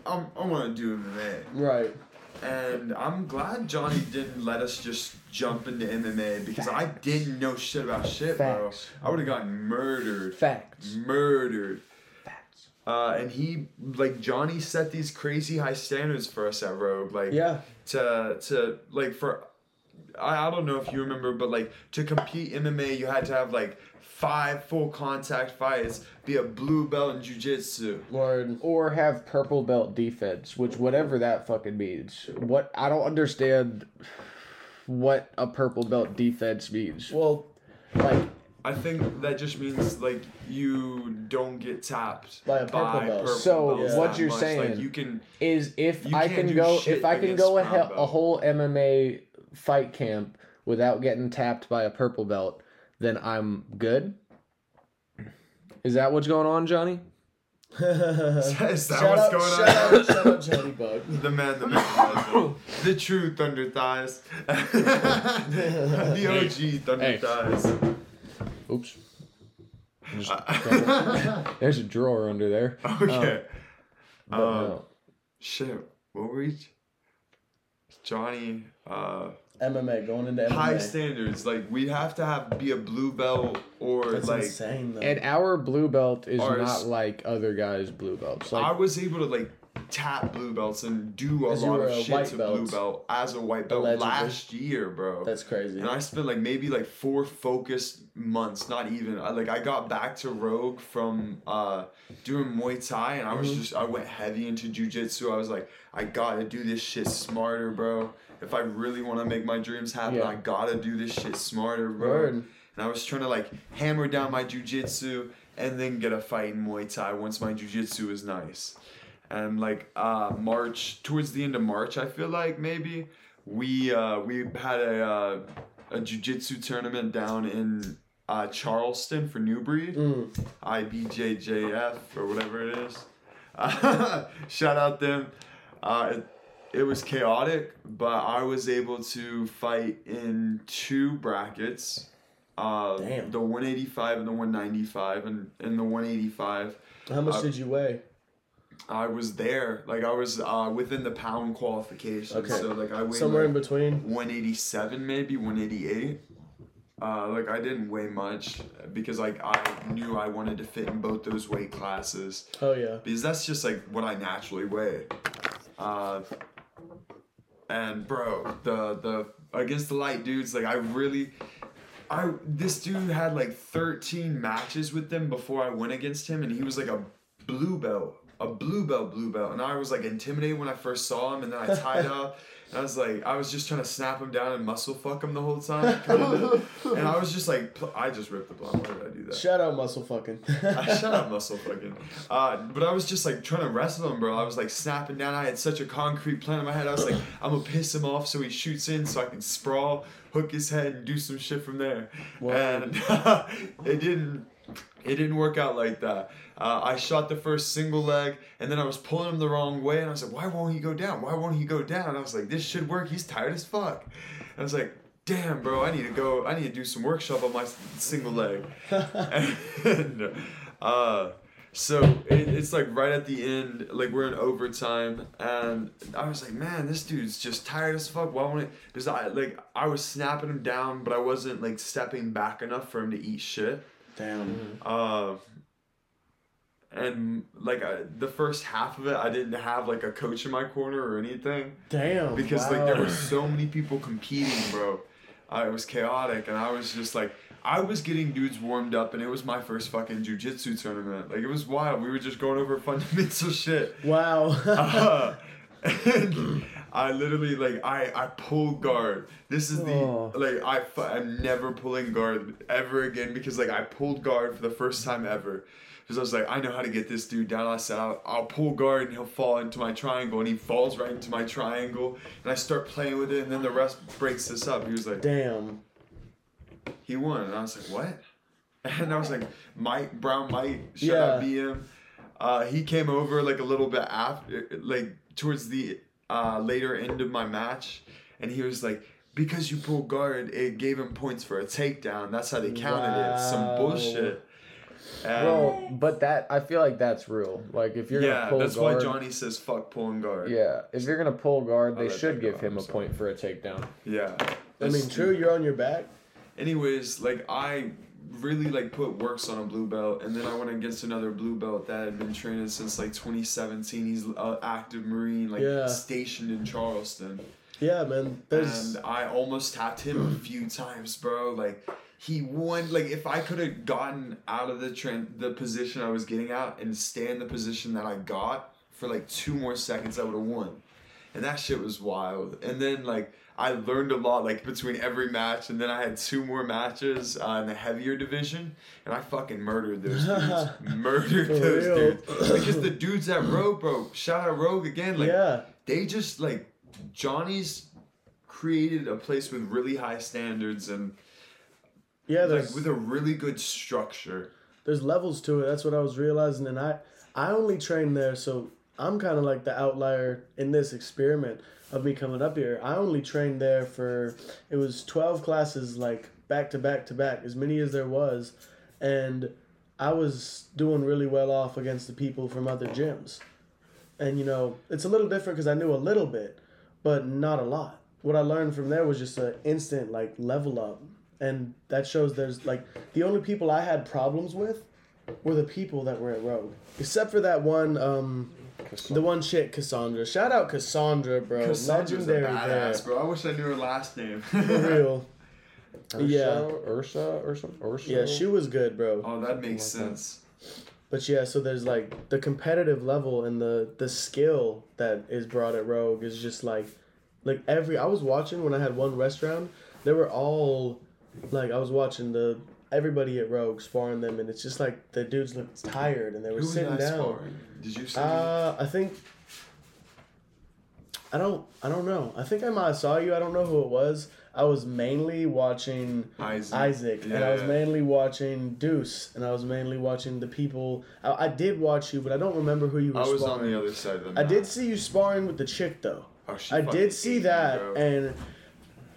want to do MMA. Right. And I'm glad Johnny didn't let us just jump into MMA because I didn't know shit about shit, bro. I would have gotten murdered. Facts. And he, like, Johnny set these crazy high standards for us at Rogue. Like, to like, for, I don't know if you remember, but, like, to compete MMA, you had to have, like, 5 full contact fights, be a blue belt in jiu-jitsu. Lord. Or have purple belt defense, which whatever that fucking means. What I don't understand what a purple belt defense means. Well, like, I think that just means, like, you don't get tapped by a purple belt. So what you're saying like, you can, is if I can go a whole MMA fight camp without getting tapped by a purple belt, then I'm good? Is that what's going on, Johnny? Is that what's going on? Shout out Johnny Bug. The man. The true Thunder Thighs. The OG Thunder Thighs. Oops. There's a drawer under there. Okay. No. Shit. What were we... Johnny... MMA, going into MMA. High standards. Like, we have to be a blue belt or, that's like... That's insane, though. And our blue belt is not like other guys' blue belts. Like, I was able to, like, tap blue belts and do a lot of shit to blue belt as a white belt last year, bro. That's crazy. And I spent, like, maybe, like, 4 focused months, not even. I got back to Rogue from doing Muay Thai, and I was just... I went heavy into jiu-jitsu. I was like, I gotta do this shit smarter, bro. If I really want to make my dreams happen, I gotta do this shit smarter, bro. Word. And I was trying to, like, hammer down my jiu-jitsu and then get a fight in Muay Thai once my jiu-jitsu is nice. And, like, towards the end of March, I feel like, maybe, we had a jiu-jitsu tournament down in Charleston for New Breed. IBJJF or whatever it is. Shout out them. It was chaotic, but I was able to fight in 2 brackets. Damn. The 185 and the 195. And in the 185... How much did you weigh? I was there. Like, I was within the pound qualification. Okay. So, like, I weighed... Somewhere in between? 187, maybe, 188. Like, I didn't weigh much because, like, I knew I wanted to fit in both those weight classes. Oh, yeah. Because that's just, like, what I naturally weigh. And, bro, the against the light dudes, like, I really... this dude had, like, 13 matches with them before I went against him, and he was, like, a blue belt. A blue belt. And I was like intimidated when I first saw him, and then I tied up, and I was like, I was just trying to snap him down and muscle fuck him the whole time. And I was just like, I just ripped the blonde. Why did I do that? Shout out muscle fucking. Shout out muscle fucking. But I was just like trying to wrestle him, bro. I was like snapping down. I had such a concrete plan in my head. I was like, I'm gonna piss him off so he shoots in so I can sprawl, hook his head, and do some shit from there. Wow. And it didn't work out like that. I shot the first single leg, and then I was pulling him the wrong way, and I was like, why won't he go down? And I was like, this should work. He's tired as fuck. And I was like, damn, bro, I need to do some workshop on my single leg. And so it's like right at the end, like we're in overtime, and I was like, man, this dude's just tired as fuck. Why won't it? Because I was snapping him down, but I wasn't like stepping back enough for him to eat shit. Damn. And like the first half of it, I didn't have like a coach in my corner or anything. Damn. Because wow. Like there were so many people competing, bro. It was chaotic, and I was just like, I was getting dudes warmed up, and it was my first fucking jiu-jitsu tournament. Like, it was wild. We were just going over fundamental shit. Wow. And I literally, like, I pull guard. This is the, like, I'm never pulling guard ever again, because, like, I pulled guard for the first time ever. Because I was like, I know how to get this dude down. I said, I'll pull guard, and he'll fall into my triangle. And he falls right into my triangle. And I start playing with it, and then the ref breaks this up. He was like, damn. He won. And I was like, what? And I was like, Mike, Brown Mike, shout out BM. He came over, like, a little bit after, like, towards the later end of my match, and he was like, because you pulled guard, it gave him points for a takedown. That's how they counted it. Some bullshit. Well, but that, I feel like that's real. Like, if you're gonna pull guard, yeah, that's why Johnny says fuck pulling guard. Yeah, if you're gonna pull guard, they should give him a point for a takedown. Yeah, I mean, true, you're on your back. Anyways, like, I really like put works on a blue belt, and then I went against another blue belt that had been training since like 2017. He's an active Marine, like stationed in Charleston. Yeah, man. And I almost tapped him a few times, bro. Like, he won. Like, if I could have gotten out of the position I was getting out and stay in the position that I got for like 2 more seconds, I would have won. And that shit was wild. And then, like, I learned a lot, like, between every match, and then I had 2 more matches in the heavier division, and I fucking murdered those dudes. Dudes. Because the dudes at Rogue, bro, shout out Rogue again, like, they just, like, Johnny's created a place with really high standards and, like, with a really good structure. There's levels to it. That's what I was realizing, and I only train there, so I'm kind of like the outlier in this experiment of me coming up here. I only trained there for, it was 12 classes, like, back to back to back, as many as there was. And I was doing really well off against the people from other gyms. And, you know, it's a little different because I knew a little bit, but not a lot. What I learned from there was just an instant, like, level up. And that shows there's, like, the only people I had problems with were the people that were at Rogue. Except for that one, Cassandra. The one shit, Cassandra. Shout out Cassandra, bro. Cassandra's legendary, a badass, bro. I wish I knew her last name. For real. Ursa. Yeah, she was good, bro. Oh, that makes sense. But yeah, so there's, like, the competitive level and the skill that is brought at Rogue is just, like every... I was watching when I had one restaurant. They were all, like, I was watching everybody at Rogue sparring them, and it's just like the dudes looked tired and they were sitting down. Sparring? Did you see? I don't know. I think I might have saw you. I don't know who it was. I was mainly watching Isaac, and I was mainly watching Deuce, and I was mainly watching the people. I did watch you, but I don't remember who you were sparring. I was on the other side of the map. I did see you sparring with the chick though. Oh, she I did see that, bro. And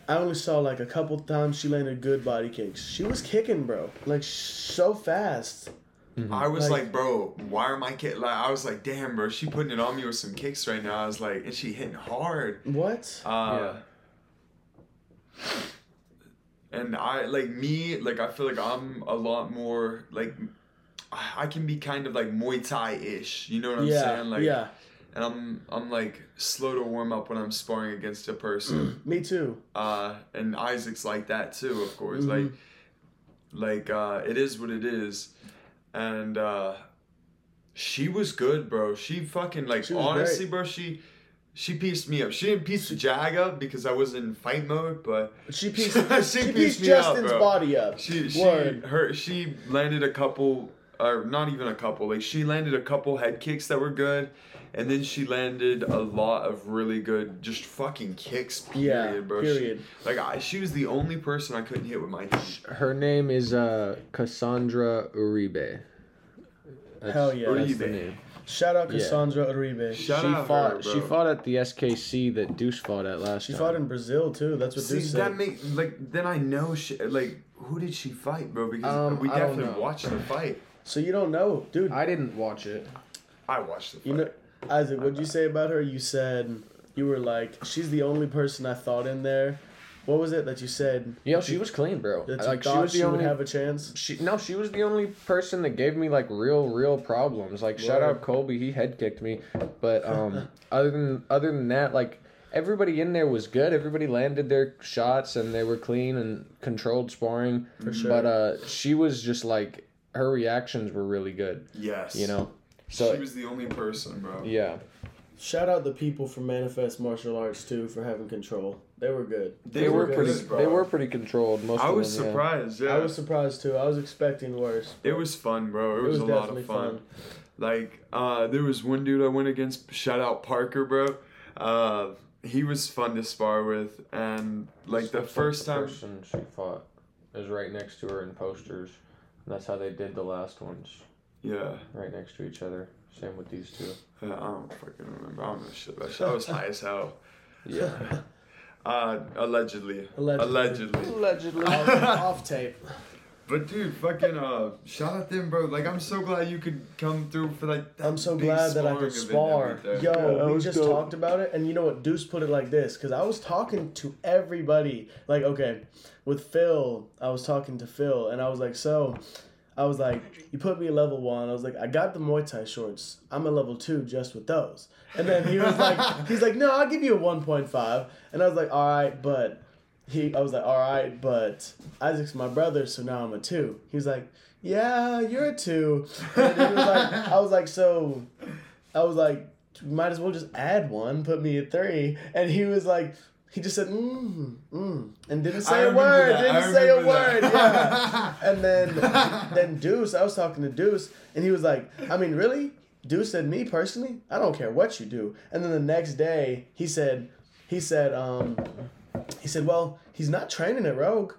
I only saw, like, a couple times she landed good body kicks. She was kicking, bro. Like, so fast. Mm-hmm. I was like, bro, why are my kids... Like, I was like, damn, bro, she putting it on me with some kicks right now. I was like, and she hitting hard. What? Yeah. And I, like, me, like, I feel like I'm a lot more, like... I can be kind of, like, Muay Thai-ish. You know what I'm saying? Like, yeah. And I'm like, slow to warm up when I'm sparring against a person. Me too. And Isaac's like that, too, of course. Mm-hmm. Like, it is what it is. And she was good, bro. She fucking, like, she honestly, great. Bro, she pieced me up. She didn't piece the Jag up because I was in fight mode, but... She pieced me Justin's up, body up. She landed a couple... Or not even a couple. Like, she landed a couple head kicks that were good, and then she landed a lot of really good, just fucking kicks. Period. She was the only person I couldn't hit with my team. Her name is Cassandra Uribe. That's, hell yeah, Uribe. That's the name. Shout out Cassandra Uribe. She fought at the SKC that Deuce fought at last time. She fought in Brazil too. That's what Deuce said. Then I know she, like, who did she fight, bro? Because we definitely watched the fight. So you don't know, dude. I didn't watch it. I watched the fight. You know, Isaac, what'd you say about her? You said, you were like, she's the only person I thought in there. What was it that you said? Yeah, she was clean, bro. Like, she was the only would have a chance. She was the only person that gave me like real problems. Like, shout out Colby, he head kicked me. But other than that, like, everybody in there was good. Everybody landed their shots and they were clean and controlled sparring. For sure. But she was just like. Her reactions were really good. Yes. You know? So she was the only person, bro. Yeah. Shout out the people from Manifest Martial Arts, too, for having control. They were good. They were pretty controlled. Most I of was them, surprised, yeah. I was surprised, too. I was expecting worse. It was fun, bro. It was a lot of fun. Like, there was one dude I went against. Shout out Parker, bro. He was fun to spar with. And, like, the first time... The person she fought is right next to her in posters. That's how they did the last ones. Yeah. Right next to each other. Same with these two. Yeah, I don't fucking remember. I don't know shit about shit. I was high as hell. Yeah. Allegedly. Off tape. But dude, fucking shout out them, bro. Like, I'm so glad you could come through for like. That I'm so big glad that I could spar. Yo, we just talked about it, and you know what? Deuce put it like this, because I was talking to everybody. Like, okay, with Phil, I was talking to Phil, and I was like, so, I was like, you put me at level 1. I was like, I got the Muay Thai shorts. I'm at level 2 just with those. And then he was like, he's like, no, I'll give you a 1.5. And I was like, all right, but. I was like, all right, but Isaac's my brother, so now I'm a 2. He was like, yeah, you're a 2. And he was like, I was like, might as well just add 1, put me at 3. And he was like, he just said, and didn't say a word. That. Didn't say a word. Yeah. And then Deuce, I was talking to Deuce, and he was like, I mean, really? Deuce said, me personally, I don't care what you do. And then the next day, he said, well, he's not training at Rogue.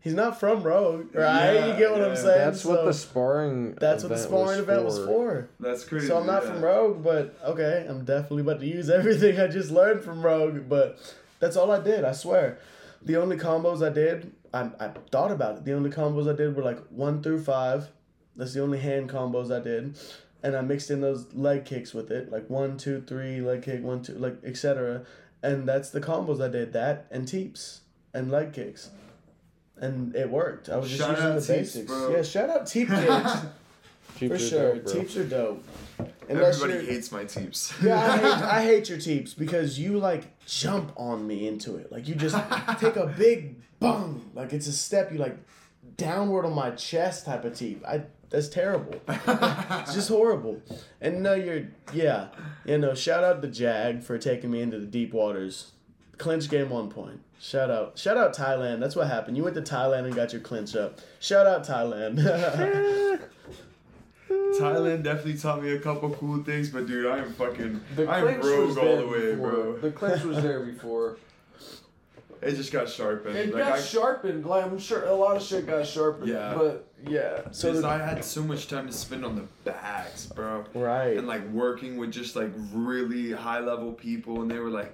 He's not from Rogue, right? Yeah, you get what I'm saying? That's what the sparring event was for. That's crazy. So I'm not from Rogue, but okay, I'm definitely about to use everything I just learned from Rogue, but that's all I did, I swear. The only combos I did, I thought about it. The only combos I did were like 1 through 5. That's the only hand combos I did. And I mixed in those leg kicks with it, like 1, 2, 3, leg kick, 1, 2, like, etc. And that's the combos I did. That and teeps and leg kicks. And it worked. I was just using the basics. Bro. Yeah, shout out teep kicks. For sure. Teeps are dope. Everybody hates my teeps. Yeah, I hate your teeps because you, like, jump on me into it. Like, you just take a big bung. Like, it's a step. You, like, downward on my chest type of teep. That's terrible. It's just horrible. And no, shout out the Jag for taking me into the deep waters. Clinch game 1 point. Shout out Thailand. That's what happened. You went to Thailand and got your clinch up. Shout out Thailand. Thailand definitely taught me a couple cool things, but dude, I'm Rogue all the way, bro. The clinch was there before. It just got sharpened. It got sharpened. Like, I'm sure a lot of shit got sharpened. Yeah. But, yeah. So I had so much time to spend on the bags, bro. Right. And, like, working with just, like, really high-level people. And they were like,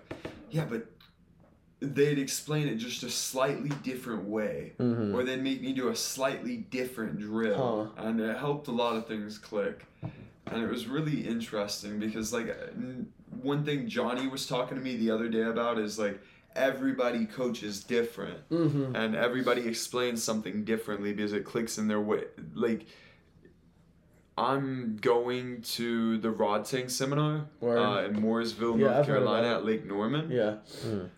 yeah, but they'd explain it just a slightly different way, mm-hmm. or they'd make me do a slightly different drill, huh. and it helped a lot of things click, and it was really interesting because like one thing Johnny was talking to me the other day about is like everybody coaches different, mm-hmm. and everybody explains something differently because it clicks in their way. Like I'm going to the Rod Tang seminar in Mooresville, North Carolina at Lake Norman. Yeah. Mm.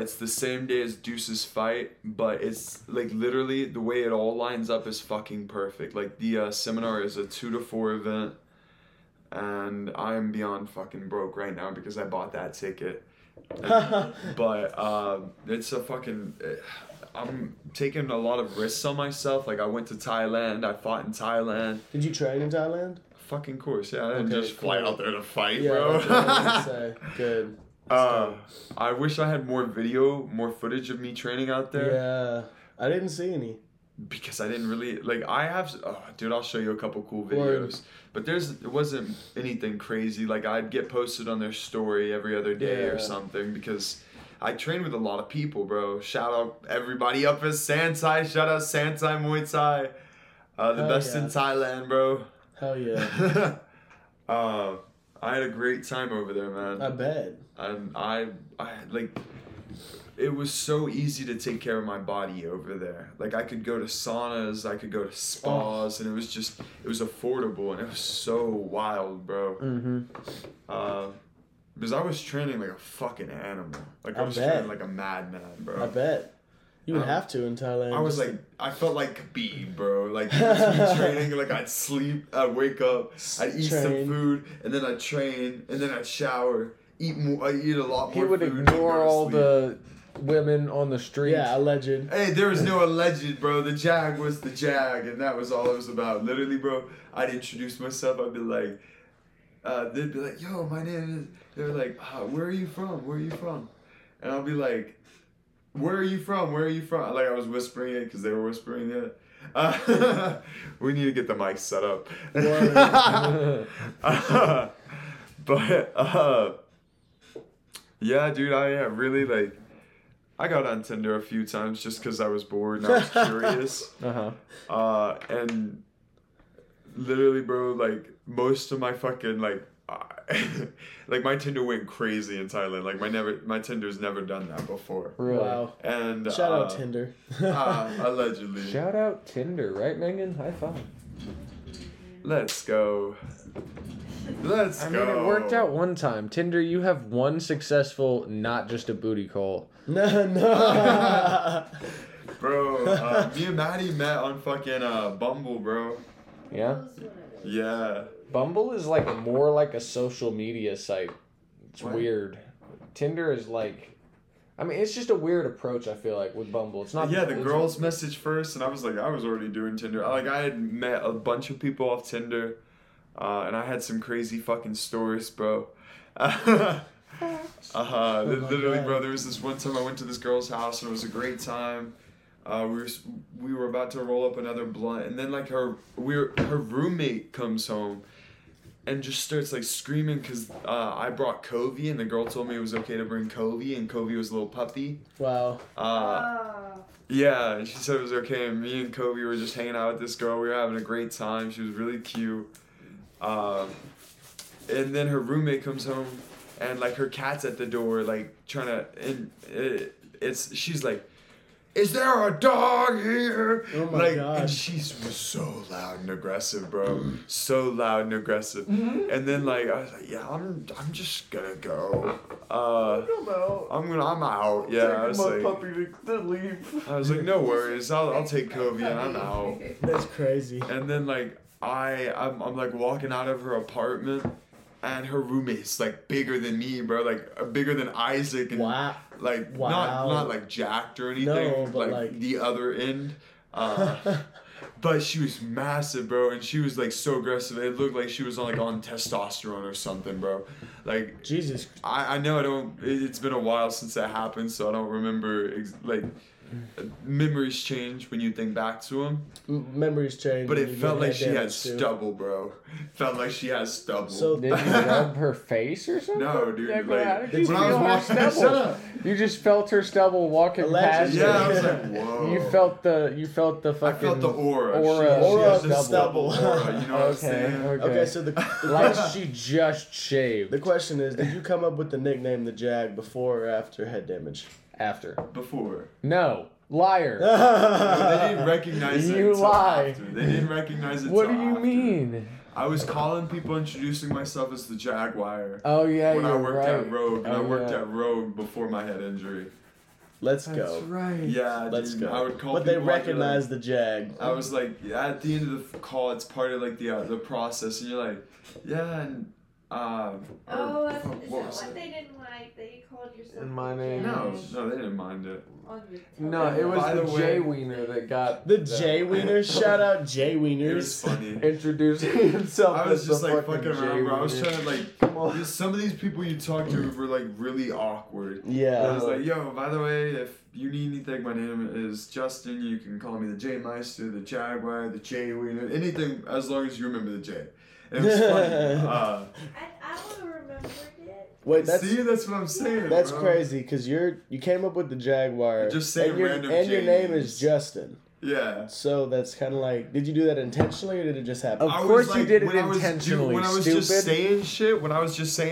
It's the same day as Deuce's fight, but it's like literally the way it all lines up is fucking perfect. Like the seminar is a 2 to 4 event, and I'm beyond fucking broke right now because I bought that ticket. And, but it's a fucking. I'm taking a lot of risks on myself. Like I went to Thailand. I fought in Thailand. Did you train in Thailand? Fucking course, yeah. I didn't just fly out there to fight, bro. Yeah, good. I wish I had more footage of me training out there. Yeah, I didn't see any. Because I didn't really, like, I have, I'll show you a couple cool videos. But it wasn't anything crazy. Like, I'd get posted on their story every other day or something because I train with a lot of people, bro. Shout out everybody up at Santai. Shout out Santai Muay Thai. The best in Thailand, bro. Hell yeah. I had a great time over there, man. I bet. And it was so easy to take care of my body over there. Like, I could go to saunas, I could go to spas, and it was affordable, and it was so wild, bro. Mm-hmm. Because I was training like a fucking animal. Like, I was training like a madman, bro. I bet. You would have to in Thailand. I was I felt like Khabib, bro. Like, between training, like, I'd sleep, I'd wake up, I'd eat some food, and then I'd train, and then I'd shower, I'd eat a lot more food. He would ignore all the women on the street. Yeah, alleged. Hey, there was no alleged, bro. The Jag was the Jag, and that was all it was about. Literally, bro, I'd introduce myself. I'd be like, they'd be like, yo, my name is... They were like, where are you from? Where are you from? And I'll be like, where are you from? Where are you from? Like, I was whispering it because they were whispering it. We need to get the mic set up. Yeah, dude, I really, like... I got on Tinder a few times just because I was bored and I was curious. And literally, bro, like, most of my fucking, like... like, my Tinder went crazy in Thailand. Like, my Tinder's never done that before. Really? Wow. And, shout out Tinder. Allegedly. Shout out Tinder, right, Megan? High five. Let's go. Let's go. I mean, it worked out one time. Tinder, you have one successful, not just a booty call. No. Bro, me and Maddie met on fucking Bumble, bro. Yeah? Yeah. Bumble is like more like a social media site. It's weird. Tinder is like... I mean, it's just a weird approach, I feel like, with Bumble. It's not... Yeah, the girls message first, and I was like, I was already doing Tinder. Like, I had met a bunch of people off Tinder, and I had some crazy fucking stories, bro. Literally, bro, there was this one time I went to this girl's house, and it was a great time. We were about to roll up another blunt, and then, like, her roommate comes home and just starts, like, screaming because I brought Covey, and the girl told me it was okay to bring Covey, and Covey was a little puppy. Wow. Yeah, and she said it was okay, and me and Covey were just hanging out with this girl. We were having a great time. She was really cute. And then her roommate comes home, and, like, her cat's at the door, like, trying to... And she's like... Is there a dog here? Oh my God. And she was so loud and aggressive, bro. So loud and aggressive. Mm-hmm. And then, like, I was like, yeah, I'm just gonna go. I'm out. I'm out. Yeah, I was like, puppy to leave. I was like, no worries. I'll take Kobe and I'm out. That's crazy. And then, like, I'm like walking out of her apartment. And her roommate's, like, bigger than me, bro. Like, bigger than Isaac. And, wow. Like, wow. Not, like, jacked or anything. No, but, like... the other end. But she was massive, bro. And she was, like, so aggressive. It looked like she was, on testosterone or something, bro. Like... Jesus. I know I don't... It's been a while since that happened, so I don't remember... Memories change when you think back to them. Memories change. But it felt like she had stubble, bro. Felt like she had stubble. So did you rub her face or something? No, dude. Yeah, like, how did you feel her stubble? Shut up. You just felt her stubble walking past you. Yeah, I was like, whoa. You felt the fucking. I felt the aura. Aura of stubble. Aura, you know what I'm saying? Okay, so the like she just shaved. The question is, did you come up with the nickname The Jag before or after head damage? After. Before. No. Liar. No, they didn't recognize it. You lie. After. They didn't recognize it. What do you mean? I was calling people, introducing myself as the Jaguar. Oh yeah, when I worked at Rogue before my head injury. That's right. Yeah, let's go. I would call. But they recognized the Jag. I was like, at the end of the call, it's part of like the process, and you're like, yeah. And, what they didn't like that you called yourself? And my name? No, they didn't mind it. No, it was the J Wiener that got the J Wiener. Shout out J Wieners. It was funny introducing himself. I was just like fucking around, bro. I was trying to like, come on. Some of these people you talk to were like really awkward. Yeah. And I was like, yo, by the way, if you need anything, my name is Justin. You can call me the J Meister, the Jaguar, the J Wiener, anything as long as you remember the J. It was funny. I remembered it. Wait, that's what I'm saying. That's bro. Crazy because you came up with the Jaguar. You're just saying random. And your name is Justin. Yeah. So that's kind of like, did you do that intentionally or did it just happen? Of course you did it intentionally. When I was just saying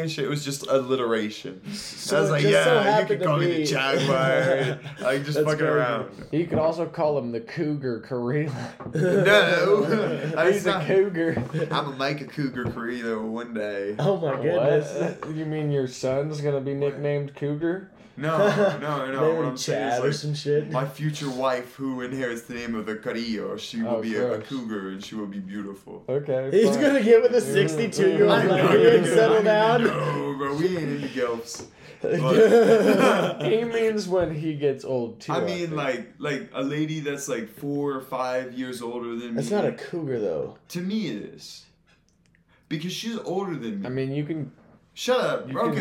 shit, it was just alliteration. So I was like, yeah, you could call me the Jaguar. Like just fucking around. You could also call him the Cougar Carrillo. No, he's a cougar. I'm gonna make a Cougar Carrillo one day. Oh my goodness! You mean your son's gonna be nicknamed Cougar? No. What I'm saying is like, my future wife, who inherits the name of the Carrillo, she will be a cougar and she will be beautiful. Okay. He's fine. Gonna get with a 62-year-old and settle down. No, bro, we ain't into gilfs. He means when he gets old too. I mean, like a lady that's like 4 or 5 years older than me. That's not a cougar though. To me, it is because she's older than me. I mean, you can. Shut up. Shut up,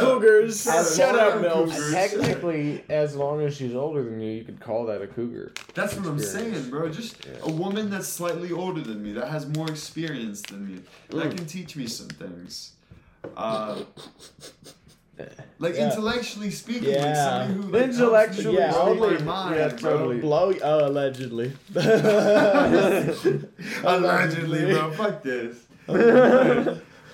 cougars. Shut up, cougars. Technically, as long as she's older than you could call that a cougar. That's what I'm saying, bro. Just a woman that's slightly older than me, that has more experience than me, that can teach me some things. Intellectually speaking, like somebody who intellectually blow my mind, totally. Bro. Allegedly. Allegedly, bro. Fuck this.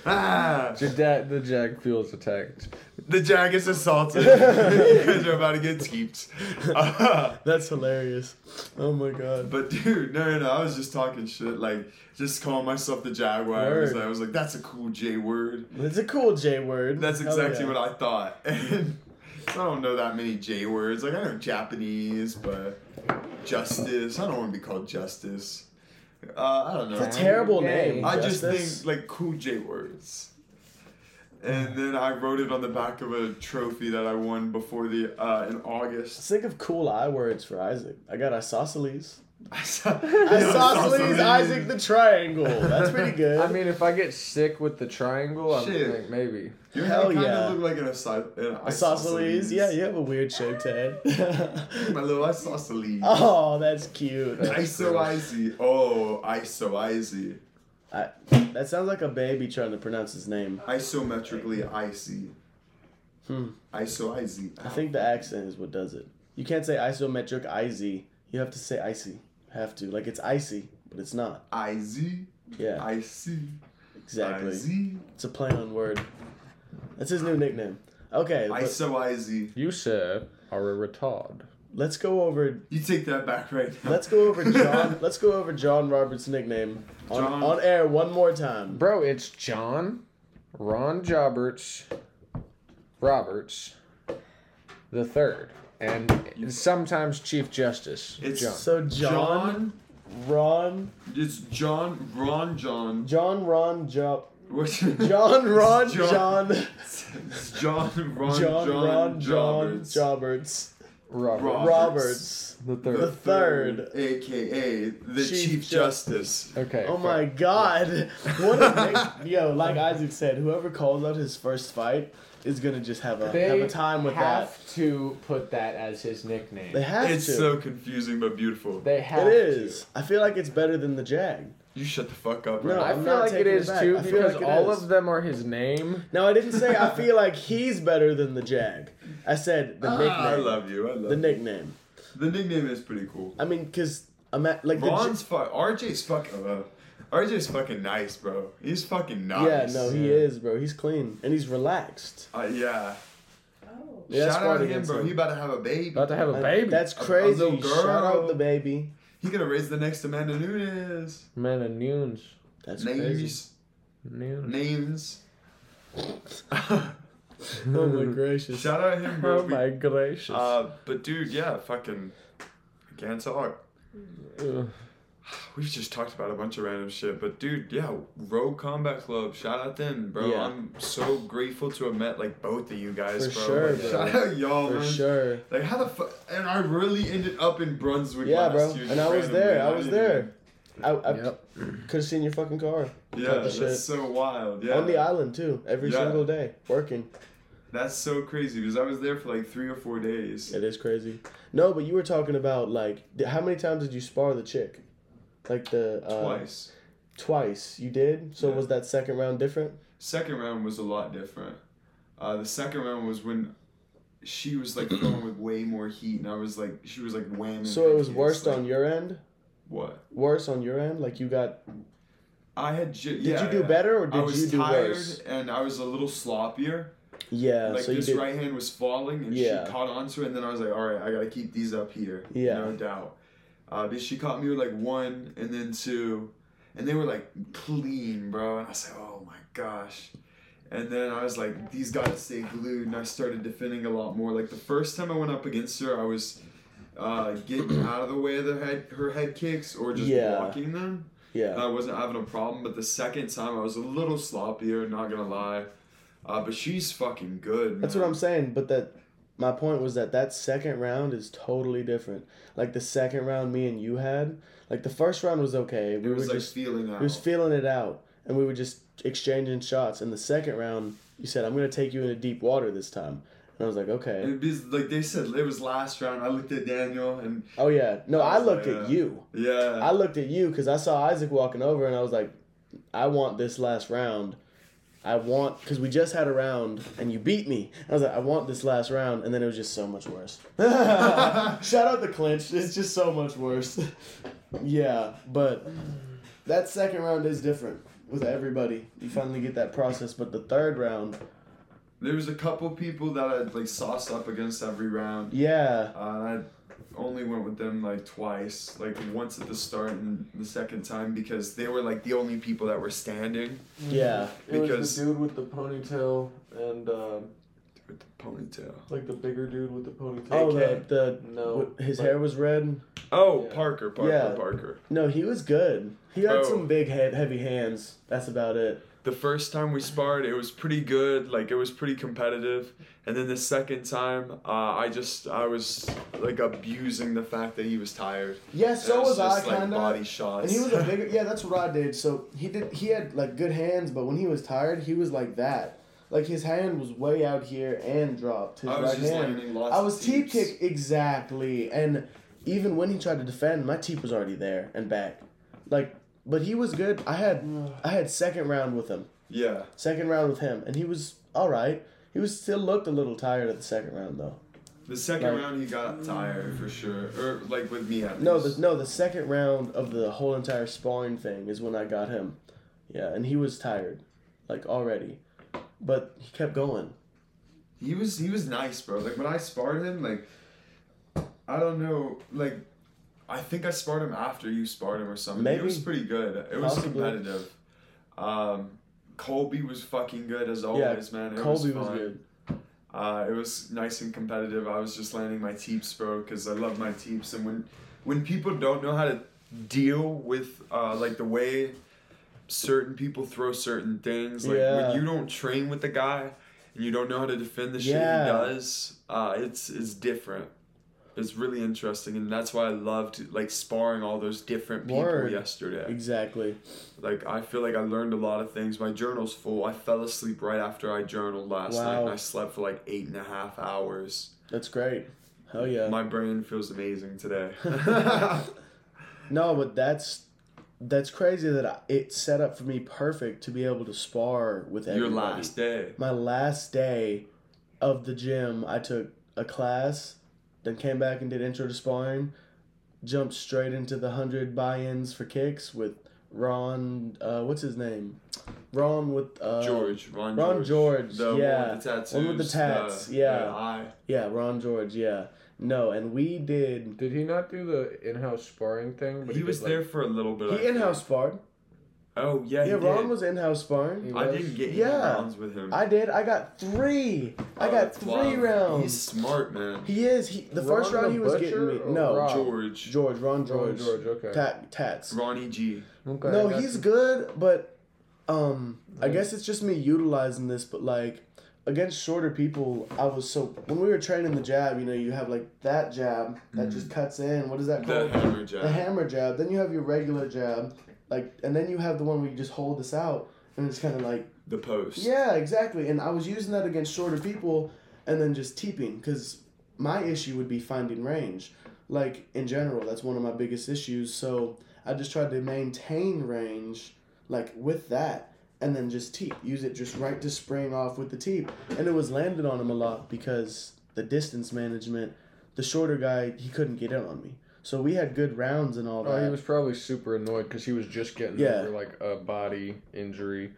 Ah! The Jag feels attacked. The Jag is assaulted because you're about to get skeeped. That's hilarious. Oh my god. But dude, no. I was just talking shit, like just calling myself the Jaguar. I was like, that's a cool J word. That's a cool J word. That's exactly what I thought. And I don't know that many J words. Like I know Japanese, but justice. I don't want to be called justice. I don't know. It's a terrible name. I just think like cool J words. And then I wrote it on the back of a trophy that I won before the in August. Let's think of cool I words for Isaac. I got isosceles. Isosceles, Isaac the triangle. That's pretty good. I mean, if I get sick with the triangle, I'm like maybe. You hell yeah. You look like an isosceles. Yeah, you have a weird shape, Ted. My little isosceles. Oh, that's cute. IsaacIZ. Oh, IsaacIZ. That sounds like a baby trying to pronounce his name. Isometrically icy. IsaacIZ. I think the accent is what does it. You can't say isometric IZ. You have to say icy. Have to. Like, it's icy, but it's not. IZ? Yeah. Icy. Exactly. IZ. It's a play on word. That's his new nickname. Okay. IsaacIZ. You, sir, are a retard. Let's go over... You take that back right now. Let's go over John Roberts' nickname on air one more time. Bro, it's John Ron Roberts the Third. And sometimes Chief Justice. It's John. So John Ron. It's John Ron John. John Ron John. John Ron John. It's John Ron John. John Ron John. Roberts. Roberts. The third. AKA the Chief Justice. Okay. Oh my God! What a yo! Like Isaac said, whoever calls out his first fight is gonna just have a time with that. They have to put that as his nickname. They have to. It's so confusing but beautiful. They have. It is. I feel like it's better than the Jag. You shut the fuck up. Right? No, I feel like it is too, because all of them are his name. No, I didn't say I feel like he's better than the Jag. I said the nickname. I love you. I love the nickname. The nickname is pretty cool. I mean, cause I'm at, like, Vaughn's RJ's fucking. RJ's fucking nice, bro. He's fucking nice. Yeah, no, he is, bro. He's clean and he's relaxed. Yeah. Oh. Yeah, shout out to him, bro. He about to have a baby. That's crazy. A girl. Shout out the baby. He gonna raise the next Amanda Nunes. Amanda Nunes. That's crazy. Names. Oh my gracious. Shout out him, bro. Oh my gracious. But dude, yeah, fucking can't talk. We've just talked about a bunch of random shit, but dude, yeah, Rogue Combat Club, shout out them, bro. Yeah. I'm so grateful to have met like both of you guys, for bro. Sure, bro. Shout out y'all, for man. Sure. Like how the fuck? And I really ended up in Brunswick. Yeah, last bro. Year, and I was there. I could have seen your fucking car. Yeah, that's shit. So wild. Yeah. On the island too, every single day, working. That's so crazy because I was there for like 3 or 4 days. It is crazy. No, but you were talking about like how many times did you spar the chick? Like the twice. Twice you did. So was that second round different? Second round was a lot different. The second round was when she was like going with way more heat, and I was like, she was like whamming. So it was worse on your end. What? Worse on your end? Like you got. I had. Did you do better or did you do worse? I was tired and I was a little sloppier. Yeah. Like so this right hand was falling and she caught onto it, and then I was like, all right, I gotta keep these up here. Yeah. No doubt. But she caught me with like one and then two, and they were like clean, bro. And I was like, oh my gosh. And then I was like, these gotta stay glued. And I started defending a lot more. Like the first time I went up against her, I was getting out of the way of her head kicks or just blocking them. Yeah. And I wasn't having a problem. But the second time I was a little sloppier, not gonna lie. But she's fucking good, man. That's what I'm saying. But my point was that second round is totally different. Like the second round me and you had, like the first round was okay. We were just feeling out. We was feeling it out, and we were just exchanging shots. And the second round, you said, "I'm gonna take you into deep water this time," and I was like, "Okay." And like they said, it was last round. I looked at Daniel and. Oh yeah, no, I looked at you. Yeah. I looked at you because I saw Isaac walking over, and I was like, "I want this last round." Because we just had a round and you beat me. I was like, I want this last round, and then it was just so much worse. Shout out the clinch. It's just so much worse. Yeah, but that second round is different with everybody. You finally get that process, but the third round. There was a couple people that I'd like sauced up against every round. Yeah. I only went with them like twice, like once at the start and the second time because they were like the only people that were standing. Yeah, because the dude with the ponytail and with the ponytail, like the bigger dude with the ponytail. Oh, his hair was red. Oh, yeah. Parker. No, he was good. He had some big heavy hands. That's about it. The first time we sparred, it was pretty good. Like, it was pretty competitive. And then the second time, I was, like, abusing the fact that he was tired. Yeah, so was I, kind of. Like, body shots. And he was a bigger... Yeah, that's what Rod did. So, he had, like, good hands, but when he was tired, he was like that. Like, his hand was way out here and dropped. His right hand. I was teep kick, exactly. And even when he tried to defend, my teep was already there and back. Like... But he was good. I had second round with him. Yeah. Second round with him. And he was all right. He was still looked a little tired at the second round, though. The second round he got tired for sure. Or like with me at least. No, the second round of the whole entire sparring thing is when I got him. Yeah, and he was tired. Like already. But he kept going. He was nice, bro. Like when I sparred him, like I don't know, like I think I sparred him after you sparred him or something. Maybe. It was pretty good. It was competitive. Colby was fucking good as always, man. Colby was good. It was nice and competitive. I was just landing my teeps, bro, because I love my teeps. And when people don't know how to deal with like the way certain people throw certain things, like when you don't train with the guy and you don't know how to defend the shit he does, it's different. It's really interesting, and that's why I loved like sparring all those different people yesterday. Exactly. Like, I feel like I learned a lot of things. My journal's full. I fell asleep right after I journaled last night, and I slept for like 8.5 hours. That's great. Hell yeah. My brain feels amazing today. No, but that's crazy that it's set up for me perfect to be able to spar with everybody. Your last day. My last day of the gym, I took a class, then came back and did intro to sparring, jumped straight into the 100 buy-ins for kicks with Ron, what's his name? Ron with... George. Ron George. The one with the tattoos. One with the tats, yeah, Ron George, yeah. No, and we did... Did he not do the in-house sparring thing? But he was there for a little bit. He in-house sparred. Oh, yeah, he did. Ron was in-house sparring. I didn't get any rounds with him. I did. I got 3. I got 3 rounds. He's smart, man. He is. The first round he was getting me. No, George. Ron George. Okay. Tats. Ronnie G. Okay. No, he's good, but I guess it's just me utilizing this, but like... Against shorter people, I was so... When we were training the jab, you know, you have, like, that jab that just cuts in. What is that called? The hammer jab. The hammer jab. Then you have your regular jab. Like, and then you have the one where you just hold this out. And it's kind of like... The post. Yeah, exactly. And I was using that against shorter people and then just teeping. Because my issue would be finding range. Like, in general, that's one of my biggest issues. So I just tried to maintain range, like, with that. And then just teep. Use it just right to spring off with the teep. And it was landed on him a lot because the distance management, the shorter guy, he couldn't get in on me. So we had good rounds and all that. Oh, he was probably super annoyed because he was just getting over like a body injury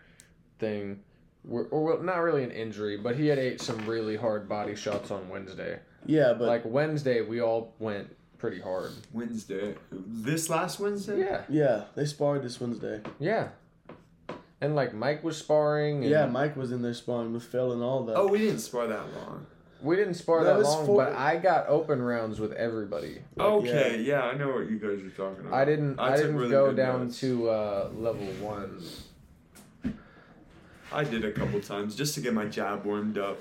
thing. Or not really an injury, but he had ate some really hard body shots on Wednesday. Yeah, but... Like Wednesday, we all went pretty hard. Wednesday? This last Wednesday? Yeah. Yeah, they sparred this Wednesday. Yeah. And, like, Mike was sparring. And yeah, Mike was in there sparring with Phil and all that. Oh, we didn't spar that long. We didn't spar that long, but I got open rounds with everybody. Like, okay, yeah, I know what you guys are talking about. I didn't go down to level 1. I did a couple times just to get my jab warmed up.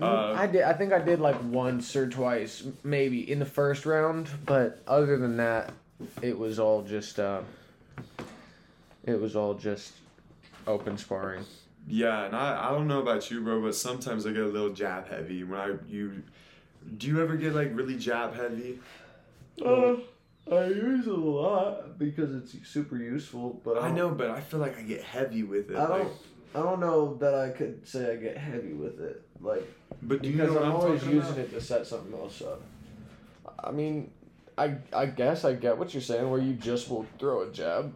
I think I did, like, once or twice, maybe, in the first round. But other than that, it was all just... open sparring. Yeah, and I don't know about you, bro, but sometimes I get a little jab heavy. Do you ever get, like, really jab heavy? I use it a lot because it's super useful. But I know, but I feel like I get heavy with it. I don't know that I could say I get heavy with it. Like, but do you know what I'm always using it to set something else up. I mean, I guess I get what you're saying, where you just will throw a jab.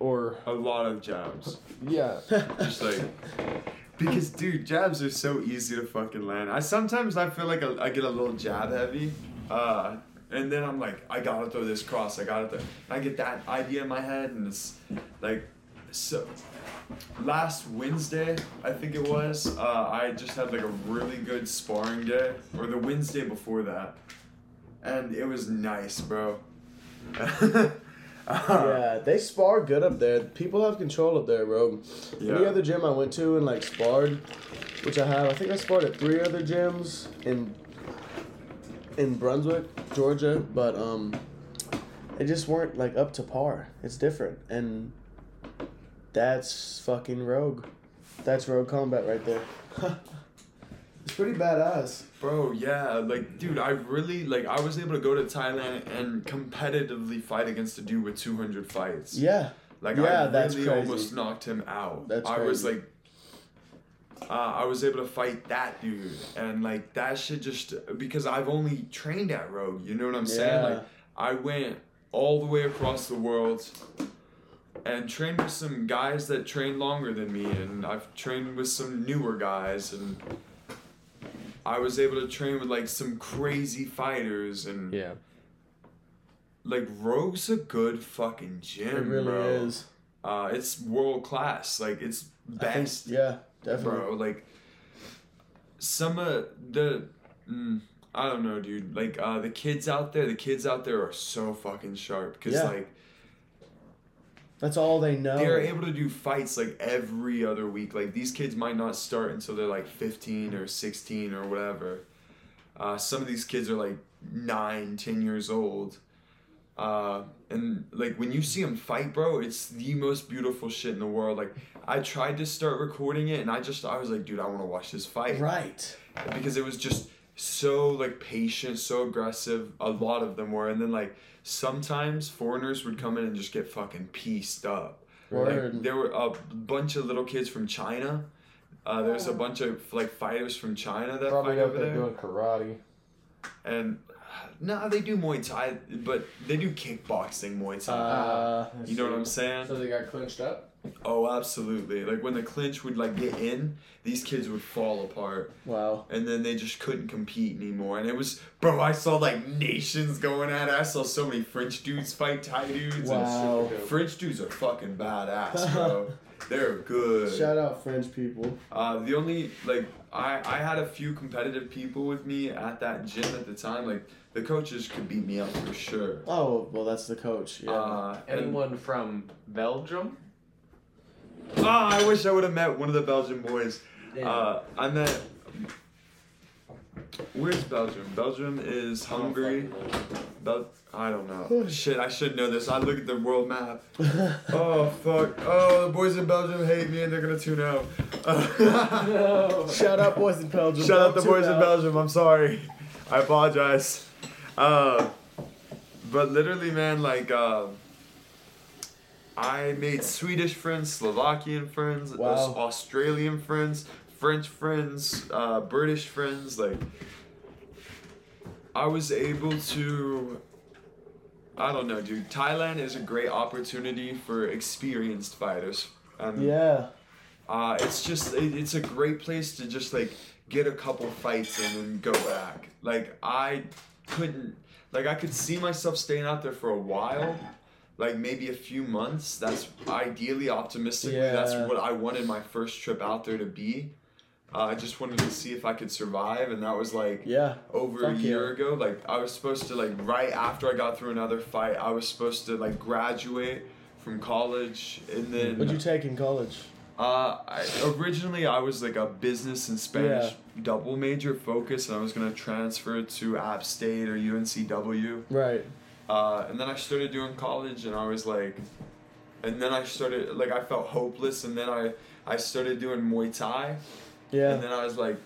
Or a lot of jabs. Yeah. Just like... Because, dude, jabs are so easy to fucking land. Sometimes I feel like I get a little jab heavy. And then I'm like, I gotta throw this cross. I get that idea in my head. And it's like... So... Last Wednesday, I think it was, I just had like a really good sparring day. Or the Wednesday before that. And it was nice, bro. Yeah, they spar good up there. People have control up there, bro. Yeah. Any other gym I went to and, like, sparred, which I have, I think I sparred at 3 other gyms in Brunswick, Georgia, but they just weren't, like, up to par. It's different, and that's fucking Rogue. That's Rogue Combat right there. It's pretty badass. Bro, yeah. Like, dude, I really... Like, I was able to go to Thailand and competitively fight against a dude with 200 fights. Yeah. Like, yeah, I really almost knocked him out. That's crazy. I was, like... I was able to fight that dude. And, like, that shit just... Because I've only trained at Rogue. You know what I'm saying? Like, I went all the way across the world... And trained with some guys that trained longer than me. And I've trained with some newer guys. And... I was able to train with, like, some crazy fighters, and... Yeah. Like, Rogue's a good fucking gym, bro. It really is. It's world-class. Like, it's best. Yeah, definitely. Bro, like, some of the... I don't know, dude. Like, the kids out there are so fucking sharp. Because, like... That's all they know. They're able to do fights, like, every other week. Like, these kids might not start until they're, like, 15 or 16 or whatever. Some of these kids are, like, 9-10 years old, and like when you see him fight, bro, it's the most beautiful shit in the world. Like, I tried to start recording it, and I was like, dude, I want to watch this fight, right? Because it was just so like patient, so aggressive. A lot of them were, and then like sometimes foreigners would come in and just get fucking pieced up. Word. Like, there were a bunch of little kids from China. There's a bunch of like fighters from China that probably fight over there. Doing karate. And no, they do Muay Thai, but they do kickboxing Muay Thai. You know what I'm saying? So they got clinched up? Oh, absolutely. Like when the clinch would like get in, these kids would fall apart. Wow. And then they just couldn't compete anymore. And it was, bro, I saw like nations going at it. I saw so many French dudes fight Thai dudes. Wow. And French dudes are fucking badass, bro. They're good. Shout out French people. The only, like, I had a few competitive people with me at that gym at the time. Like, the coaches could beat me up for sure. Oh, well, that's the coach, yeah. Anyone from Belgium? Ah, I wish I would have met one of the Belgian boys. Yeah. I met... Where's Belgium? Belgium is Hungary. I don't know. Shit, I should know this. I look at the world map. Oh, fuck. Oh, the boys in Belgium hate me and they're gonna tune out. No. Shout out, boys in Belgium. Shout out the boys in Belgium. I'm sorry. I apologize. But literally, man, like, I made Swedish friends, Slovakian friends, Australian friends, French friends, British friends. Like, I was able to, I don't know, dude. Thailand is a great opportunity for experienced fighters. And, yeah. It's just, it's a great place to just, like, get a couple fights and then go back. Like, I could see myself staying out there for a while. Like, maybe a few months. That's ideally, optimistically, that's what I wanted my first trip out there to be. I just wanted to see if I could survive, and that was like over a year ago. Like, I was supposed to, like, right after I got through another fight, I was supposed to, like, graduate from college, and then... What'd you take in college? Originally, I was, like, a business and Spanish double major focus, and I was going to transfer to App State or UNCW. Right. And then I started doing college, and I was like... And then I started... Like, I felt hopeless, and then I started doing Muay Thai. Yeah. And then I was like,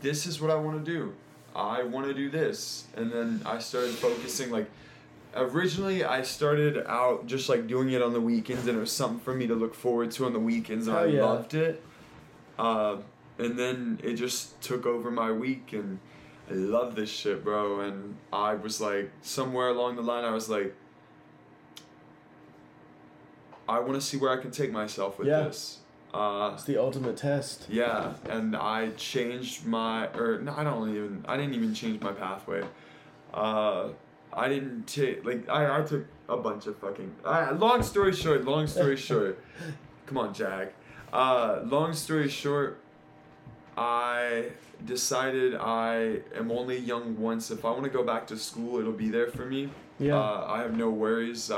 this is what I want to do. I want to do this. And then I started focusing, like, originally I started out just like doing it on the weekends, and it was something for me to look forward to on the weekends, and I loved it. And then it just took over my week, and I love this shit, bro. And I was like, somewhere along the line, I was like, I want to see where I can take myself with this. It's the ultimate test. Yeah, and I changed my, or no, I didn't even change my pathway. I didn't take, like, I took a bunch of fucking, long story short, come on, Jag. Long story short, I decided I am only young once. If I want to go back to school, it'll be there for me. Yeah. I have no worries.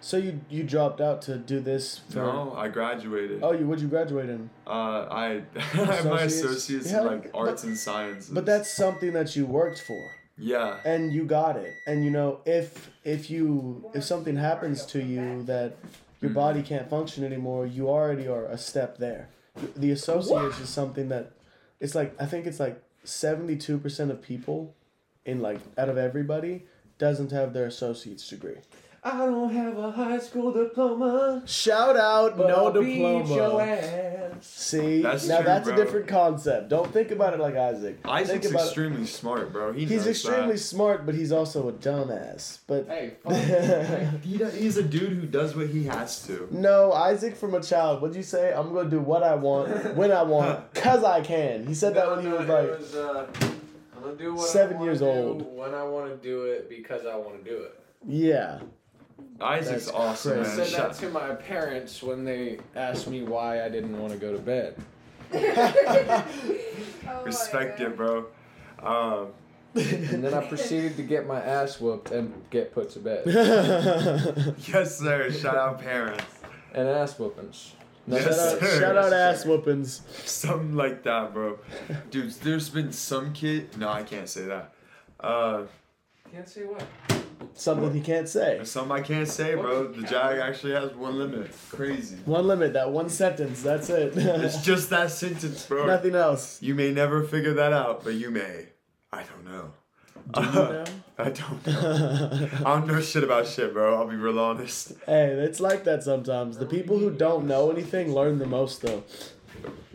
So you dropped out to do this? No, I graduated. Oh, what'd you graduate in? I have my associates in like arts and sciences. But that's something that you worked for. Yeah. And you got it. And you know, if something happens to you that your body can't function anymore, you already are a step there. The associates is something that it's like, I think it's like 72% of people in like out of everybody doesn't have their associate's degree. I don't have a high school diploma. Shout out, but no diploma. Beat your ass. See, that's a different concept. Don't think about it like Isaac. Isaac's extremely smart, bro. He's extremely smart, but he's also a dumbass. But hey, he's a dude who does what he has to. No, Isaac from a child. What'd you say? I'm gonna do what I want, when I want, cause I can. He said that when he was like. It was, I'm gonna do what 7 years old. When I want to do it, because I want to do it. Yeah. Isaac's awesome. I said that to my parents when they asked me why I didn't want to go to bed. Respect it, bro. And then I proceeded to get my ass whooped and get put to bed. Yes, sir. Shout out parents. And ass whoopings. No, yes, shout out ass whoopings. Something like that, bro. Dude, there's been some kid. No, I can't say that. Can't say what? Something he can't say. There's something I can't say, bro. The Jag actually has one limit. Crazy. One limit, that one sentence, that's it. It's just that sentence, bro. Nothing else. You may never figure that out, but you may. I don't know. Do you know? I don't know. I don't know shit about shit, bro. I'll be real honest. Hey, it's like that sometimes. The people who don't know anything learn the most, though.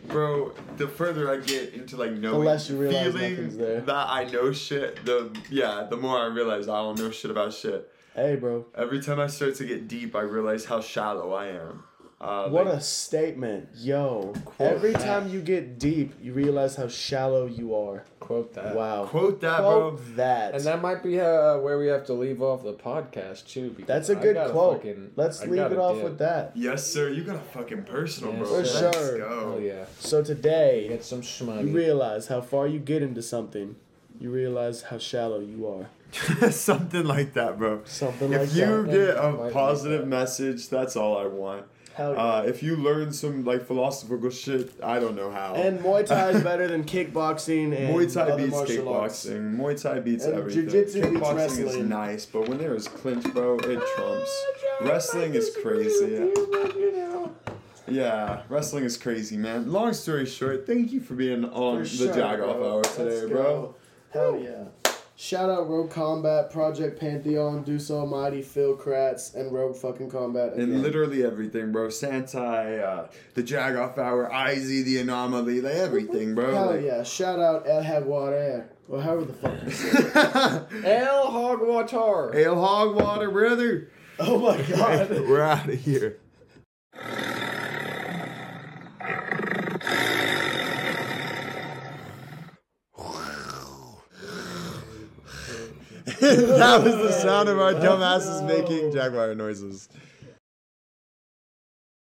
Bro, the further I get into, like, knowing, feeling there, that I know shit, the more I realize I don't know shit about shit. Hey, bro. Every time I start to get deep, I realize how shallow I am. What a statement. Yo. Every time you get deep, you realize how shallow you are. Quote that. Wow. Quote that, bro. Quote that. And that might be where we have to leave off the podcast, too. That's a good quote. Let's leave it off with that. Yes, sir. You got a fucking personal, bro. For sure. Let's go. Oh, yeah. So today, get some shmoney. You realize how far you get into something. You realize how shallow you are. Something like that, bro. Something like that. If you get a positive message, that's all I want. Hell yeah. If you learn some like philosophical shit, I don't know how. And Muay Thai is better than kickboxing. And Muay Thai beats kickboxing. Muay Thai beats and everything. Jiu-jitsu kickboxing beats wrestling. Is nice, but when there is clinch, bro, it trumps. Wrestling is crazy. Yeah, wrestling is crazy, man. Long story short, thank you for being on the Jagoff Hour today, bro. Hell yeah. Shout out Rogue Combat, Project Pantheon, Deuce Almighty, Phil Kratz, and Rogue fucking Combat again. And literally everything, bro. Santai, the Jagoff Hour, IZ the Anomalyy, like everything, bro. Hell yeah. Shout out El Hogwater. Well, however the fuck you say it. El Hogwater. El Hogwater, brother. Oh my god. We're out of here. That was the sound of our dumbasses making jaguar noises.